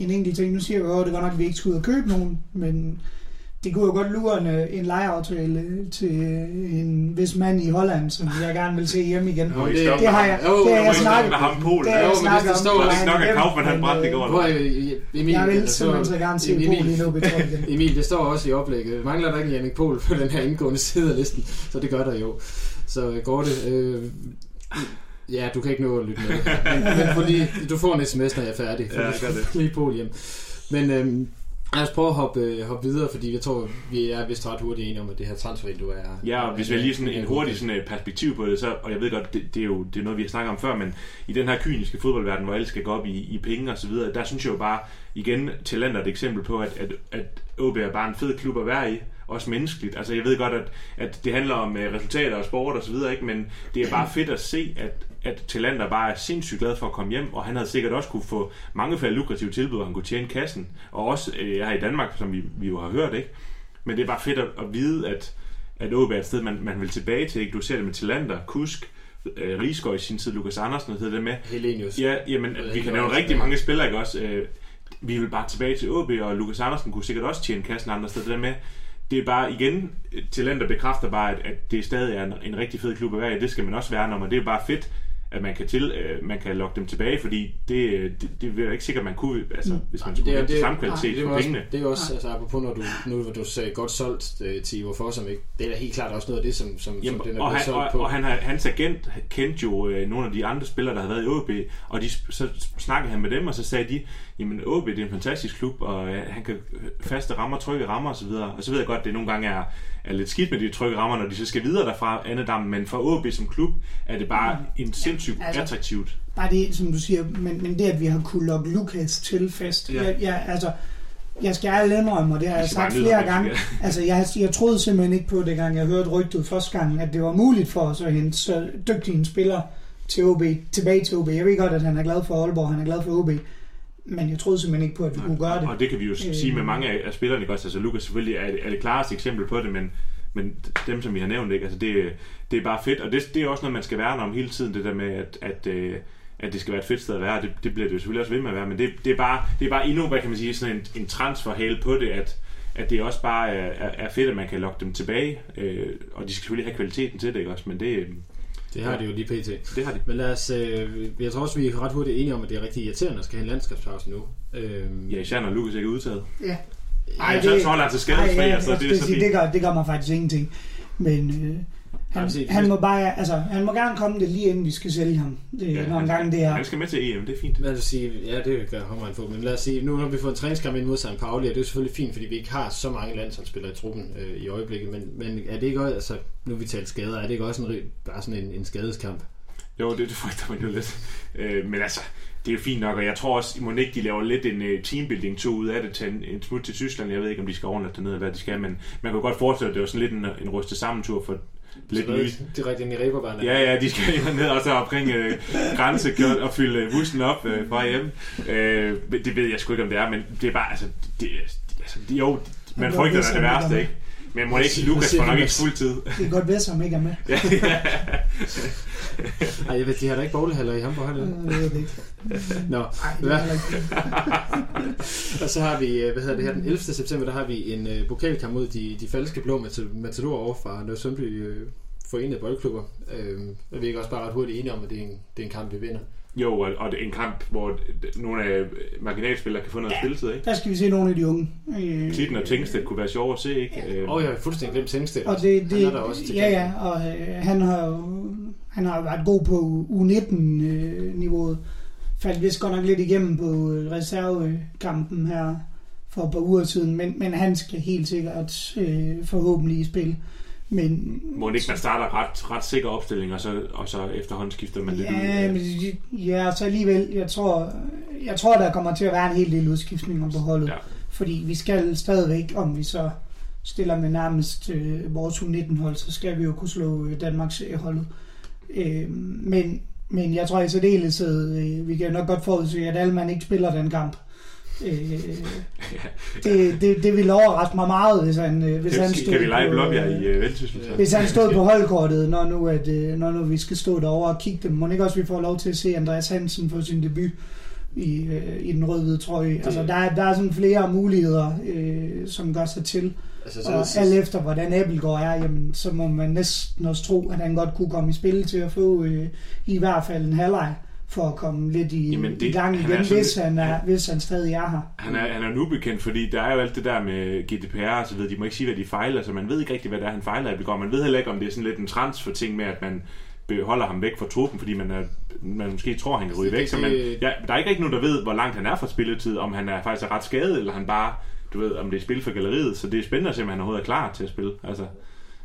en enkelt ting. Nu siger vi jo, det var nok, at vi ikke skulle ud og købe nogen, men det kunne jo godt lure en lejeaftale til en vis mand i Holland, som jeg gerne vil se hjemme igen. Nå, det har jeg snakket med ham Polen. Det er jo, men det står ikke nok, at Kaufmann havde brændt det går. Jeg vil simpelthen så gerne se Polen i Nobel. Emil, det står også i oplægget. Mangler der ikke en Jannik Pohl på den her indgående side af listen, så det gør der jo. Så går det... Ja, du kan ikke nå at lytte med. Men fordi, du får en sms, når jeg er færdig. Ja, jeg gør det. Lige på hjem. Men lad os prøve at hoppe videre, fordi jeg tror, vi er vist ret hurtigt enige om, at det her transfervindue er... Ja, og hvis vi lige sådan en hurtig sådan perspektiv på det, så, og jeg ved godt, det er jo det er noget, vi har snakket om før, men i den her kyniske fodboldverden, hvor alle skal gå op i penge og så videre, der synes jeg jo bare, igen, Talenter er et eksempel på, at OB er bare en fed klub at være i, også menneskeligt. Altså jeg ved godt, at det handler om resultater og sport og så videre, ikke? Men det er bare fedt at se, at Talenter bare er sindssygt glad for at komme hjem, og han havde sikkert også kunne få mange flere lukrative tilbud, og han kunne tjene kassen, og også her i Danmark, som vi jo har hørt, ikke? Men det er bare fedt at vide, at AaB er et sted, man vil tilbage til, ikke? Du ser det med Talenter, Kusk, Rigsgaard i sin tid, Lukas Andersen hedder det med. Helenius. Ja, jamen, vi kan nævne rigtig mange spillere, ikke også? Vi vil bare tilbage til AaB, og Lukas Andersen kunne sikkert også tjene kassen andre steder, det der med. Det er bare igen, Talenter bekræfter bare, at det stadig er en rigtig fed klub at være i. Det skal man også være, når det er bare fedt, at man kan lokke dem tilbage, fordi det er ikke sikkert, man kunne, altså, hvis man skulle have til samme kvalitet for pengene. Det er også, altså apropos, når du sagde godt solgt til Fossum, ikke? Det er da helt klart også noget af det, som den er blevet solgt på. Og hans agent kendte jo nogle af de andre spillere, der havde været i AaB, og så snakkede han med dem, og så sagde de, jamen AaB, det er en fantastisk klub, og han kan faste rammer, trykke rammer osv. Og så ved jeg godt, at det nogle gange er lidt skidt med de trykke rammer, når de så skal videre derfra Annedammen, men for AaB som klub er det bare en sindssygt attraktivt. Bare det, som du siger, men det, at vi har kunnet lokke Lukas til fast. Ja. Jeg skal ærligt indrømme, og det har jeg sagt flere gange. Altså, jeg troede simpelthen ikke på det, gang jeg hørte rygtet første gang, at det var muligt for os at hente så dygtige en spiller til OB, tilbage til OB. Jeg ved godt, at han er glad for Aalborg, han er glad for OB. Men jeg troede simpelthen ikke på, at vi kunne gøre det. Og det kan vi jo sige med mange af spillerne, også. Altså Lukas selvfølgelig er det klareste eksempel på det, men dem, som vi har nævnt, ikke? Altså det er bare fedt. Og det er også noget, man skal værne om hele tiden, det der med, at det skal være et fedt sted at være. Det bliver det jo selvfølgelig også ved med at være, men det er bare endnu, hvad kan man sige, sådan en transferhale på det, at det også bare er fedt, at man kan lokke dem tilbage. Og de skal selvfølgelig have kvaliteten til det, ikke også? Men det har de jo lige pt. Det har de. Men lad os, jeg tror også, vi er ret hurtigt enige om, at det er rigtig irriterende at skal have en landskabspause nu. Ja, især når Lukas ikke er udtaget. Ja. Nej, så holder han til skadesfri. Det gør mig faktisk ingenting. Men han må bare, altså, han må gerne komme det lige inden vi skal sælge ham. Han skal med til EM, det er fint. Lad os sige, ja, det gør han få. Men lad os sige, nu når vi får en træningskamp ind mod St. Pauli, og det er selvfølgelig fint, fordi vi ikke har så mange landsholdsspillere i truppen i øjeblikket. Men er det ikke også, altså, nu vi taler skader, er det ikke også bare sådan en skadeskamp? Jo, det frygter man jo lidt. Men altså, det er jo fint nok, og jeg tror også, at de laver lidt en teambuilding tur ud af det, tage en smut til Tyskland. Jeg ved ikke, om de skal overnatte dernede, hvad de skal, men man kan godt forestille, at det var sådan lidt en ryste sammentur for lidt nye. Direkte ind i Reberbanen. Ja, de skal ned og så omkring grænse og fylde bussen op fra hjem. Det ved jeg sgu ikke, om det er, men det er bare, altså, jo, man frygter, at det er det værste, ikke? Men må ikke Lukas får nok ikke fuld tid. Det er godt ved, som ikke er med. Ej, jeg ved, de har da ikke bowlehaller i Hamburg heller. Det ved jeg ikke. Nå. Ej, det er ikke. Og så har vi, den 11. september, der har vi en pokalkamp mod de falske blå matadorer over fra Nørre Sundby Forenede Boldklubber. Og vi er også bare ret hurtigt enige om, at det er en kamp, vi vinder. Jo, og det er en kamp, hvor nogle af marginalspillere kan få noget spilletid, ikke? Der skal vi se nogle af de unge. Klitten og Tengstedt kunne være sjovt at se, ikke? Jeg har fuldstændig glemt Tengstedt. Og han er der også til kampen. Ja, og han har været god på U19-niveauet. Faldt vist godt nok lidt igennem på reservekampen her for et par uger siden, men han skal helt sikkert forhåbentlig i spil. Men må det ikke, man starter ret sikre opstillinger, og så efterhånden skifter man lidt ud? Ja, så alligevel, jeg tror, der kommer til at være en hel del udskiftninger på holdet. Ja. Fordi vi skal stadigvæk, om vi så stiller med nærmest vores U19-hold, så skal vi jo kunne slå Danmarks holdet. Men jeg tror i særdeleshed, vi kan nok godt forudse, at Allemand ikke spiller den kamp. Det ville overraske mig meget, hvis han stod på holdkortet, når nu vi skal stå derovre og kigge dem. Må ikke også vi får lov til at se Andreas Hansen få sin debut i den rød-hvide trøje. Altså, der er sådan flere muligheder, som gør sig til. Altså, alt efter hvordan Abelgaard er, jamen, så må man næsten også tro, at han godt kunne komme i spil til at få i hvert fald en halvleg for at komme lidt i gang igen, hvis han stadig er her. Han er nu bekendt, fordi der er jo alt det der med GDPR og så videre. De må ikke sige, hvad de fejler, så man ved ikke rigtigt, hvad det er, han fejler i Abelgaard. Man ved heller ikke, om det er sådan lidt en transfer-ting med, at man beholder ham væk fra truppen, fordi man måske tror, han kan ryge væk. Så der er ikke rigtig nogen, der ved, hvor langt han er fra spilletid, om han faktisk er ret skadet, eller han bare, du ved, om det er spil for galleriet. Så det er spændende at se, om han overhovedet er klar til at spille. Altså,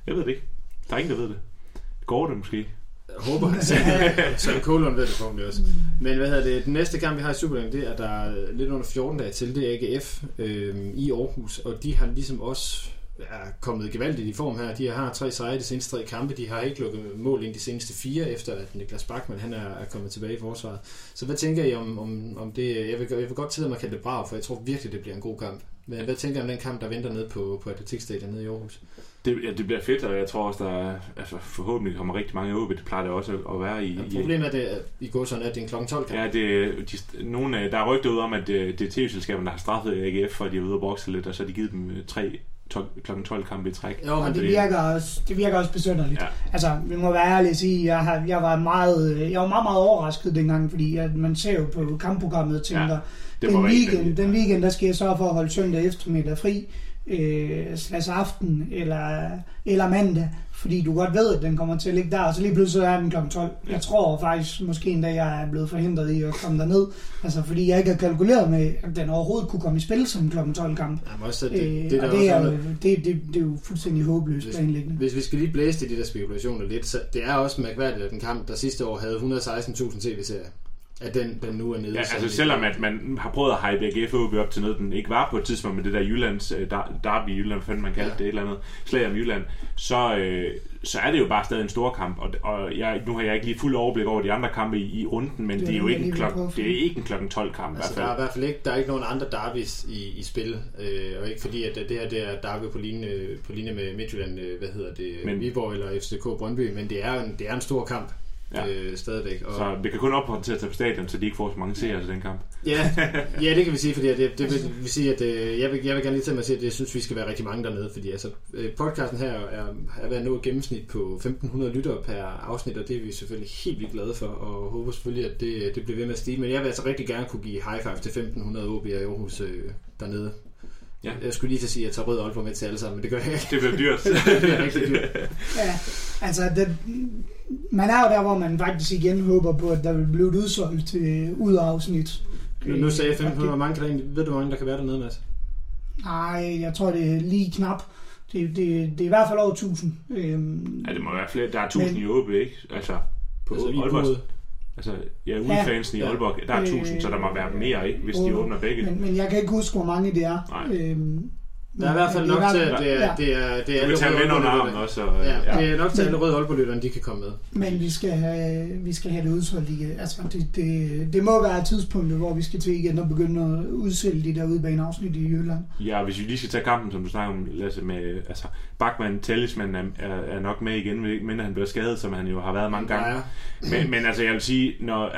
jeg ved det ikke. Der er ingen, der ved det. Gårde måske. Jeg håber, så Kolon ved det formentlig også. Men den næste kamp, vi har i Superligaen, det er der lidt under 14 dage til, det er AGF i Aarhus, og de har ligesom også er kommet gevaldigt i form her. De har 3 sejre i de seneste 3 kampe. De har ikke lukket mål ind de seneste 4, efter at Niklas Bachmann han er kommet tilbage i forsvaret. Så hvad tænker I om det? Jeg vil godt tillade mig at kalde det brav, for jeg tror virkelig, det bliver en god kamp. Men hvad tænker I om den kamp, der venter nede på Atletikstadion nede i Aarhus? Det bliver fedt, og jeg tror også, der altså, forhåbentlig kommer rigtig mange OB. Det plejer det også at være i... Ja, problemet er, at I går sådan, at det er en kl. 12 kamp. Ja, der er rygter ud om, at det er TV-selskaberne, der har straffet AGF, for de er ude og brokse lidt, og så har de givet dem 3 klokken 12 kampe i træk. Jo, men det virker også besynderligt. Ja. Altså, vi må være ærlige at sige, jeg var meget overrasket dengang, fordi at man ser jo på kampprogrammet og tænker, ja, den weekend, der skal jeg sørge for at holde søndag eftermiddag fri, slags aften eller mandag, fordi du godt ved, at den kommer til at ligge der, og så lige pludselig er den klokken 12. Ja. Jeg tror faktisk måske endda, jeg er blevet forhindret i at komme derned, altså fordi jeg ikke har kalkuleret med, at den overhovedet kunne komme i spil som klokken 12-kamp. Det er jo fuldstændig håbløst planlæggende. Hvis vi skal lige blæse til de der spekulationer lidt, så det er også mærkværdigt, at den kamp, der sidste år havde 116.000 tv-serier, at den nu er nede. Ja, altså selvom at man har prøvet at hype AGF op til noget, den ikke var på et tidspunkt med det der Jyllands, derby Jylland, fandt man kaldte det et eller andet, slag om Jylland, så er det jo bare stadig en stor kamp, nu har jeg ikke lige fuld overblik over de andre kampe i runden, men det er jo ikke en klokken 12 kamp. Altså, der er i hvert fald ikke, der er ikke nogen andre derbys i spil, og ikke fordi, at det her det er derby på linje med Midtjylland, Viborg eller FCK Brøndby, men det er en stor kamp. Ja. Stadigvæk. Og så det kan kun opholde til på stadion, så de ikke får så mange seere til den kamp. ja, det kan vi sige, fordi det vil sige, at jeg vil gerne lige til mig sige, at jeg synes, vi skal være rigtig mange dernede, fordi altså, podcasten her er været nået gennemsnit på 1.500 lyttere per afsnit, og det er vi selvfølgelig helt vildt glade for, og håber selvfølgelig, at det bliver ved med at stige, men jeg vil altså rigtig gerne kunne give high five til 1.500 OB'er i Aarhus dernede. Ja. Jeg skulle lige til at sige, at jeg tager Rød Aalborg med til alle sammen, men det gør jeg ikke. Det bliver dyrt. Det bliver rigtig dyrt. Ja, altså man er jo der, hvor man faktisk igen håber på, at der vil blive udsolgt til udafsnit. Nu sagde jeg 500, hvor mange kan der egentlig, ved du hvor mange der kan være dernede, Mads? Nej, jeg tror det er lige knap. Det er i hvert fald over 1000. Ja, det må være flere. Der er 1000 i OB, ikke? Altså på Aalborg. Altså, ja, udefansen i Aalborg, der er 1000, så der må være mere, ikke? Hvis de åbner begge. Men jeg kan ikke huske, hvor mange det er. Der er i hvert fald nok til, at det er alle Rød Aalborg-lytterne, de kan komme med. Men vi skal have det udsolgt igen. Altså, det må være tidspunktet, hvor vi skal til igen og begynde at udsælge de der udebaneafsnit i Jylland. Ja, hvis vi lige skal tage kampen, som du snakker om, Lasse, med altså, Bachmann, talisman er nok med igen, men han bliver skadet, som han jo har været mange gange. Men altså, jeg vil sige, når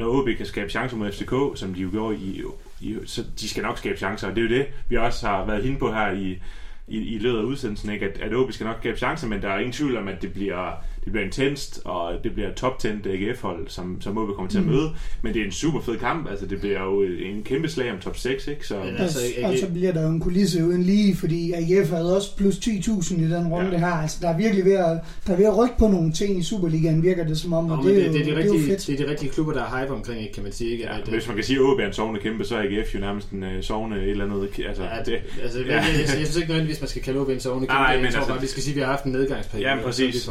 AaB kan skabe chancer mod FCK, som de jo gjorde så de skal nok skabe chancer, og det er jo det, vi også har været hinde på her i løbet af udsendelsen, ikke? At OB skal nok skabe chancer, men der er ingen tvivl om, at det bliver intenst, og det bliver top-tændt AGF-hold, som OB kommer til at møde, men det er en super fed kamp, altså det bliver jo en kæmpe slag om top 6, ikke? Så, altså, og så bliver der jo en kulisse uden lige, fordi AGF havde også plus 10.000 i den runde her, altså der er virkelig ved at rykke på nogle ting i Superligaen, virker det som om, og det er de rigtige klubber, der er hype omkring, ikke? Kan man sige, ikke? Ja, hvis man kan sige, at OB er en sovende kæmpe, så er AGF jo nærmest en sovende et eller andet, altså... Ja, jeg synes ikke nødvendigvis, man skal kalde OB en sovende kæmpe, vi skal sige, at vi har haft en nedgangsperiode, ja, præcis.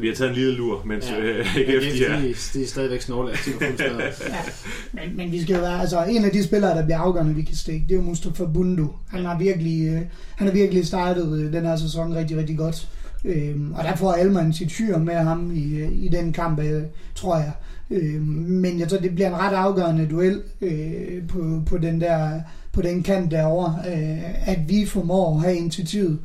Vi har taget en lille lur, mens de er stadigvæk snorlige. Men vi skal jo være, altså en af de spillere, der bliver afgørende, vi kan stikke, det er jo Mustafa Bundu. Han har virkelig startet den her sæson rigtig, rigtig godt. Og der får Allemand sit hyre med ham i den kamp, tror jeg. Men jeg tror, det bliver en ret afgørende duel på den kant derovre, at vi formår at have initiativet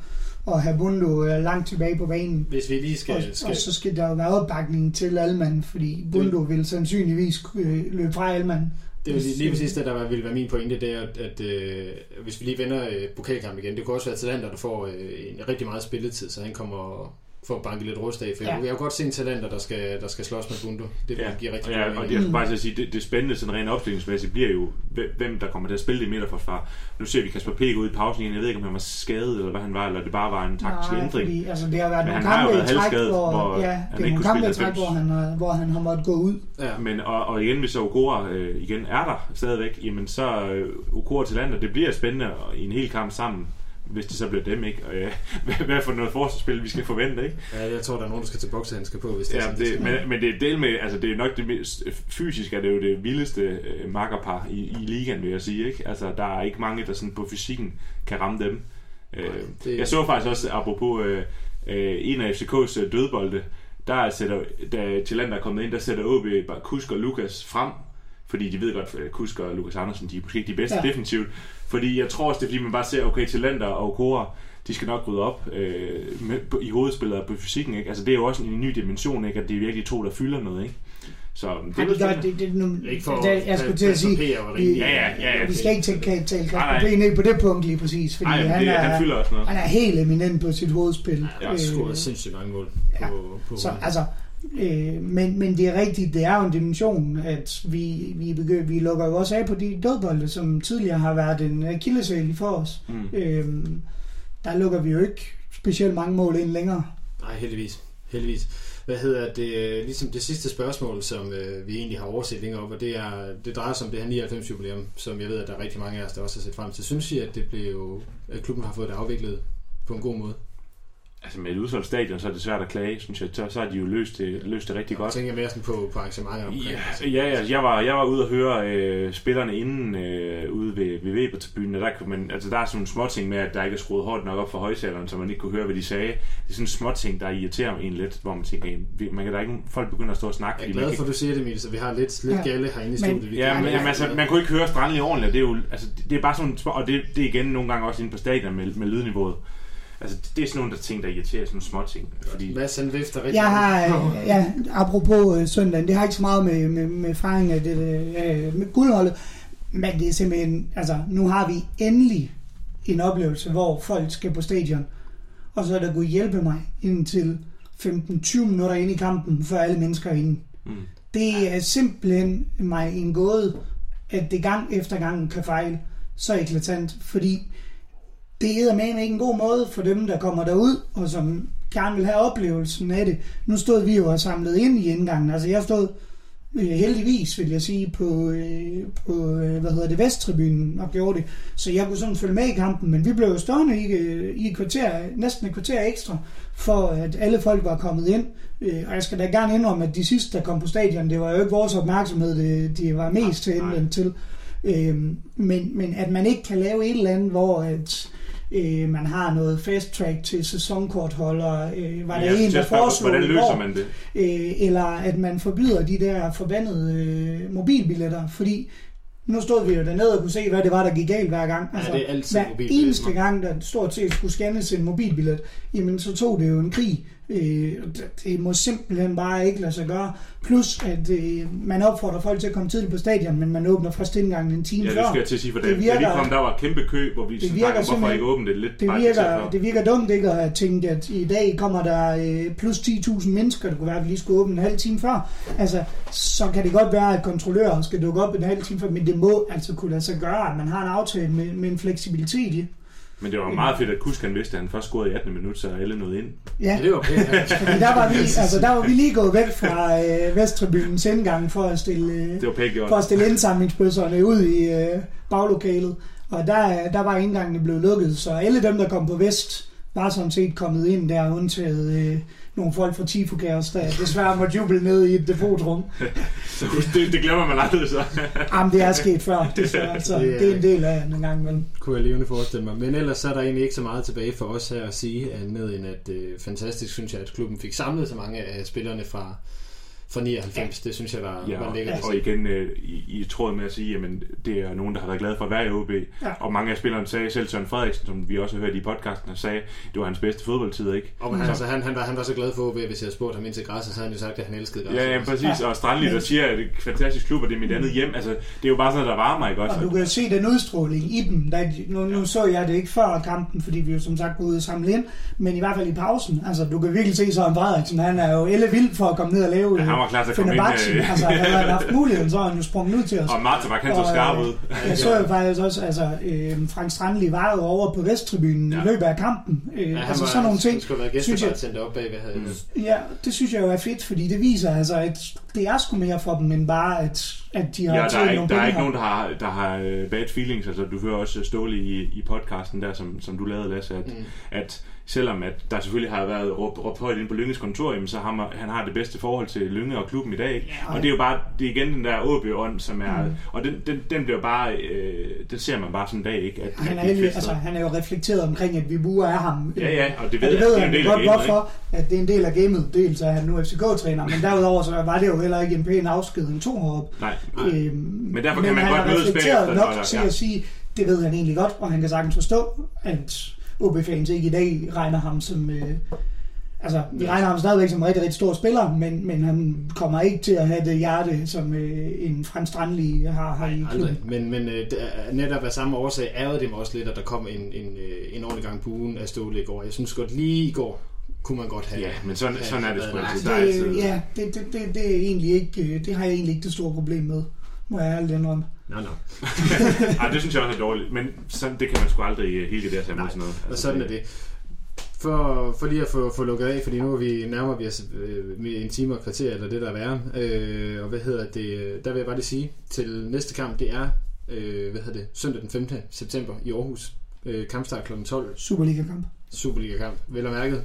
og have Bundu langt tilbage på banen. Hvis vi lige skal... Og så skal der jo være opbakning til Allemand, fordi Bundu vil sandsynligvis løbe fra Allemand. Det er lige præcis det, der ville være min pointe, det er, at hvis vi lige vender pokalkampen igen, det kunne også være Talenter, der får en rigtig meget spilletid, så han kommer for at banke lidt rust af, for jeg har godt set en Talenter, der skal slås med Bundu. Det giver rigtig meget. Og det er faktisk at sige, det spændende sådan rent opstillingsmæssigt bliver jo, hvem der kommer til at spille det i midterforsvar. Nu ser vi Kasper Pedersen ud i pausen igen. Jeg ved ikke, om han var skadet, eller hvad han var, eller det bare var en taktisk ændring. Nej, altså det har været nogle kampe i træk, hvor han har måttet gå ud. Ja. Men, og igen, hvis Okora igen er der stadigvæk, jamen så Okora til Talenter, det bliver spændende i en hel kamp sammen. Hvis det så bliver dem, ikke? Og, hvad for noget forsvarsspil, vi skal forvente, ikke? Ja, jeg tror, der er nogen, der skal til boksehandsker på, hvis det er sådan. Men det er del med, altså det er nok det mest, fysisk er det jo det vildeste makkerpar i ligaen, vil jeg sige, ikke? Altså, der er ikke mange, der sådan på fysikken kan ramme dem. Det... Jeg så faktisk også, apropos en af FCK's dødbolde, der Talenter er kommet ind, der sætter AaB bare Kusk og Lukas frem, fordi de ved godt, at Kusk og Lukas Andersen, de er måske ikke de bedste defensivt, fordi jeg tror også, det er, fordi man bare ser, okay, Talenter og Okora, de skal nok rydde op i hovedspillet og på fysikken, ikke? Altså det er jo også en ny dimension, ikke? At det er virkelig to, der fylder noget, ikke? Så vi skal ikke tale Kasper P. ned på det punkt lige præcis, fordi han fylder også noget. Han er helt eminent på sit hovedspil. Han har scoret sindssygt mange mål på så, altså, men det er rigtigt, det er jo en dimension, at vi lukker jo også af på de dødbolde, som tidligere har været en akilleshæl for os. Der lukker vi jo ikke specielt mange mål ind længere. Nej, heldigvis. Hvad hedder det, ligesom det sidste spørgsmål, som vi egentlig har overset længere op, og det drejer sig om det her 99 jubilæum, som jeg ved, at der er rigtig mange af os, der også har set frem til. Synes I, at det blev, at klubben har fået det afviklet på en god måde? Altså med et udsolgt stadion, så er det svært at klage, synes jeg. Så har de jo løst det rigtig godt. Jeg tænker mere sådan på arrangementer omkring. Ja, jeg var ude og høre spillerne inden ude ved Weber-tribunen, og der er sådan nogle småting med, at der ikke er skruet hårdt nok op for højtaleren, så man ikke kunne høre, hvad de sagde. Det er sådan småting, der irriterer en lidt, hvor man tænker, man kan da ikke, folk begynder at stå og snakke. Jeg er glad for, at du siger det, Emil, så vi har lidt galle herinde i studiet. Man kunne ikke høre Strandli ordentligt, det er jo, altså, det er bare sådan, og det er igen nogle gange også inde på stadion med lydniveauet. Altså, det er sådan nogle ting, der irriterer, sådan nogle små ting. Fordi... Hvad sådan vifter rigtig? Jeg har, apropos søndagen, det har ikke så meget med erfaring af det, med guldholdet, men det er simpelthen, altså, nu har vi endelig en oplevelse, hvor folk skal på stadion, og så er der gået hjælpe mig indtil 15-20 minutter ind i kampen, før alle mennesker er inde. Det er simpelthen mig en gåde, at det gang efter gang kan fejle så eklatant, fordi det er men ikke en god måde for dem, der kommer derud, og som gerne vil have oplevelsen af det. Nu stod vi jo og samlet ind i indgangen. Altså jeg stod heldigvis, vil jeg sige, på Vesttribunen og gjorde det. Så jeg kunne sådan følge med i kampen, men vi blev jo stående i et kvarter, næsten et kvarter ekstra, for at alle folk var kommet ind. Og jeg skal da gerne indrømme, at de sidste, der kom på stadion, det var jo ikke vores opmærksomhed, det var mest henvendt til. Men at man ikke kan lave et eller andet, hvor at man har noget fast track til sæsonkortholder, var der en, der foreslog, hvordan løser man det? Eller at man forbyder de der forbandede mobilbilletter, fordi nu stod vi jo dernede og kunne se, hvad det var, der gik galt hver gang. Altså, det er altid hver eneste gang, der stort set skulle scannes en mobilbillet, jamen så tog det jo en krig. Det må simpelthen bare ikke lade sig gøre. Plus, at man opfordrer folk til at komme tidligt på stadion, men man åbner først indgangen en time før. Ja, det skal jeg til at sige, for da vi kom, der var kæmpe kø, hvor vi snakkede, hvorfor ikke åbne det lidt. Det virker dumt ikke at have tænkt, at i dag kommer der plus 10.000 mennesker, det kunne være, at vi lige skulle åbne en halv time før. Altså, så kan det godt være, at kontrollører skal dukke op en halv time før, men det må altså kunne lade sig gøre, at man har en aftale med en fleksibilitet i. Men det var meget fedt, at Kuskan vidste, at han først scorede i 18. minut, så alle nåede ind. Ja, det var okay. Der var vi lige gået væk fra Vesttribunens indgang for at stille indsamlingsbøsserne ud i baglokalet. Og der var indgangen blevet lukket, så alle dem, der kom på Vest, var sådan set kommet ind der, undtaget nogle folk fra Tifo-kaos, der desværre måtte juble ned i et depotrum. Så det glemmer man aldrig så. Jamen, det er sket før, desværre, så det er en del af en gang imellem. Kunne jeg levende forestille mig. Men ellers er der egentlig ikke så meget tilbage for os her at sige, andet end at fantastisk synes jeg, at klubben fik samlet så mange af spillerne fra 99. Det synes jeg var lækkert. Og igen, I tråd med at sige, jamen det er nogen, der har været glade for at være i OB. Ja. Og mange af spillerne sagde, selv Søren Frederiksen, som vi også har hørt i podcasten, og sagde, det var hans bedste fodboldtid, ikke? Og han var så glad for OB, hvis jeg havde spurgt ham ind til græsset, så havde han jo sagt, at han elskede græsset. Ja, præcis. Og Strandli, der siger, at det er et fantastisk klub, og det er mit andet hjem. Altså, det er jo bare sådan, der varmer, ikke også? Og du kan jo se den udstråling i dem. Nu så jeg det ikke før kampen, fordi vi jo som sagt var ude og samle ind, men i hvert fald i pausen. Altså, du kan virkelig se Søren Frederiksen, han er jo ellevild for at komme ned og lave det. Fenerbahce, altså havde han haft muligheden, så havde han jo sprunget ud til os. Og Marta var kendt så skarp ud. Jeg så jo faktisk også, altså Frank Strandli var jo over på Vesttribunen i løbet af kampen. Altså sådan nogle ting. Skulle være gæstebart sendt op bag, hvad havde det? Ja, det synes jeg jo er fedt, fordi det viser altså, at det er sgu mere for dem, end bare at at de har der er ikke nogen, der har bad feelings. Altså, du hører også Ståle i podcasten der, som du lavede, Lasse, at selvom at der selvfølgelig har været råbt højt inde på Lynges kontor, så han har det bedste forhold til Lynge og klubben i dag. Ikke? Ja, og det er jo bare, det er igen den der AaB-ånd, som er, og den bliver bare, det ser man bare sådan en dag, ikke? At han, han er jo reflekteret omkring, at vi buer af ham. Ja, og det ved han godt gamet, hvorfor, at det er en del af gamet. Dels er han nu FCK-træner, men derudover så var det jo heller ikke en pæn afsked, han tog herop. Nej. Men derfor kan man godt mødes bagefter. Nok til at sige, det ved han egentlig godt, og han kan sagtens forstå, at OB-fans ikke i dag regner ham som... vi regner ham stadigvæk som en rigtig, rigtig stor spiller, men han kommer ikke til at have det hjerte, som en Frans Strandli har i klubben. Men netop af samme årsag ærgede det mig også lidt, at der kom en ordentlig gang på ugen af Ståle i går. Jeg synes godt, lige i går kunne man godt have... Ja, men sådan er det sgu altid. Ja, det er egentlig ikke... Det har jeg egentlig ikke det store problem med, må jeg ærligt indrømme. Nej. Ej, det synes jeg også er dårligt, men sådan, det kan man sgu aldrig hele det der tage med sådan noget. Og sådan er det. For lige at få lukket af, fordi nu er vi nærmere med en time og kvarter, eller det der er værre. Og der vil jeg bare lige sige, til næste kamp, det er søndag den 5. september i Aarhus. Kampstart kl. 12. Superliga-kamp, vel og mærket.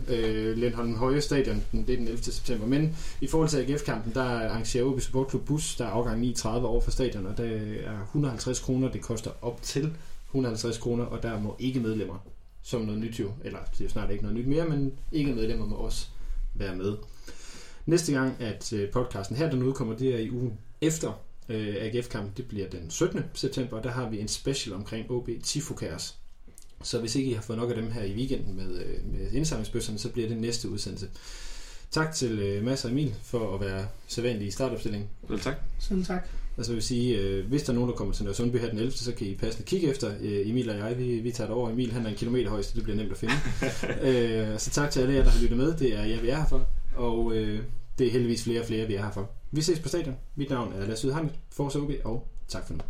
Lindholm Høje Stadion, det er den 11. september. Men i forhold til AGF-kampen, der arrangerer OB Support Club Bus, der er afgang 9.30 over for stadion, og det er 150 kroner, det koster op til 150 kroner, og der må ikke medlemmer som noget nyt jo, eller det er jo snart ikke noget nyt mere, men ikke medlemmer må også være med. Næste gang, at podcasten her, den udkommer, det er i ugen efter AGF-kampen, det bliver den 17. september, og der har vi en special omkring OB Tifokærs. Så hvis ikke I har fået nok af dem her i weekenden med indsamlingsbøsserne, så bliver det næste udsendelse. Tak til Mads og Emil for at være sædvanlige i startopstillingen. Selv tak. Selv tak. Og så vil jeg sige, hvis der er nogen, der kommer til Nørre Sundby her den 11., så kan I passende kigge efter. Emil og jeg, vi tager det over. Emil, han er en kilometer høj, så det bliver nemt at finde. Så tak til alle jer, der har lyttet med. Det er jer, vi er her for. Og det er heldigvis flere og flere, vi er her for. Vi ses på stadion. Mit navn er Lasse Ydharnet, Fossum OB, og tak for nu.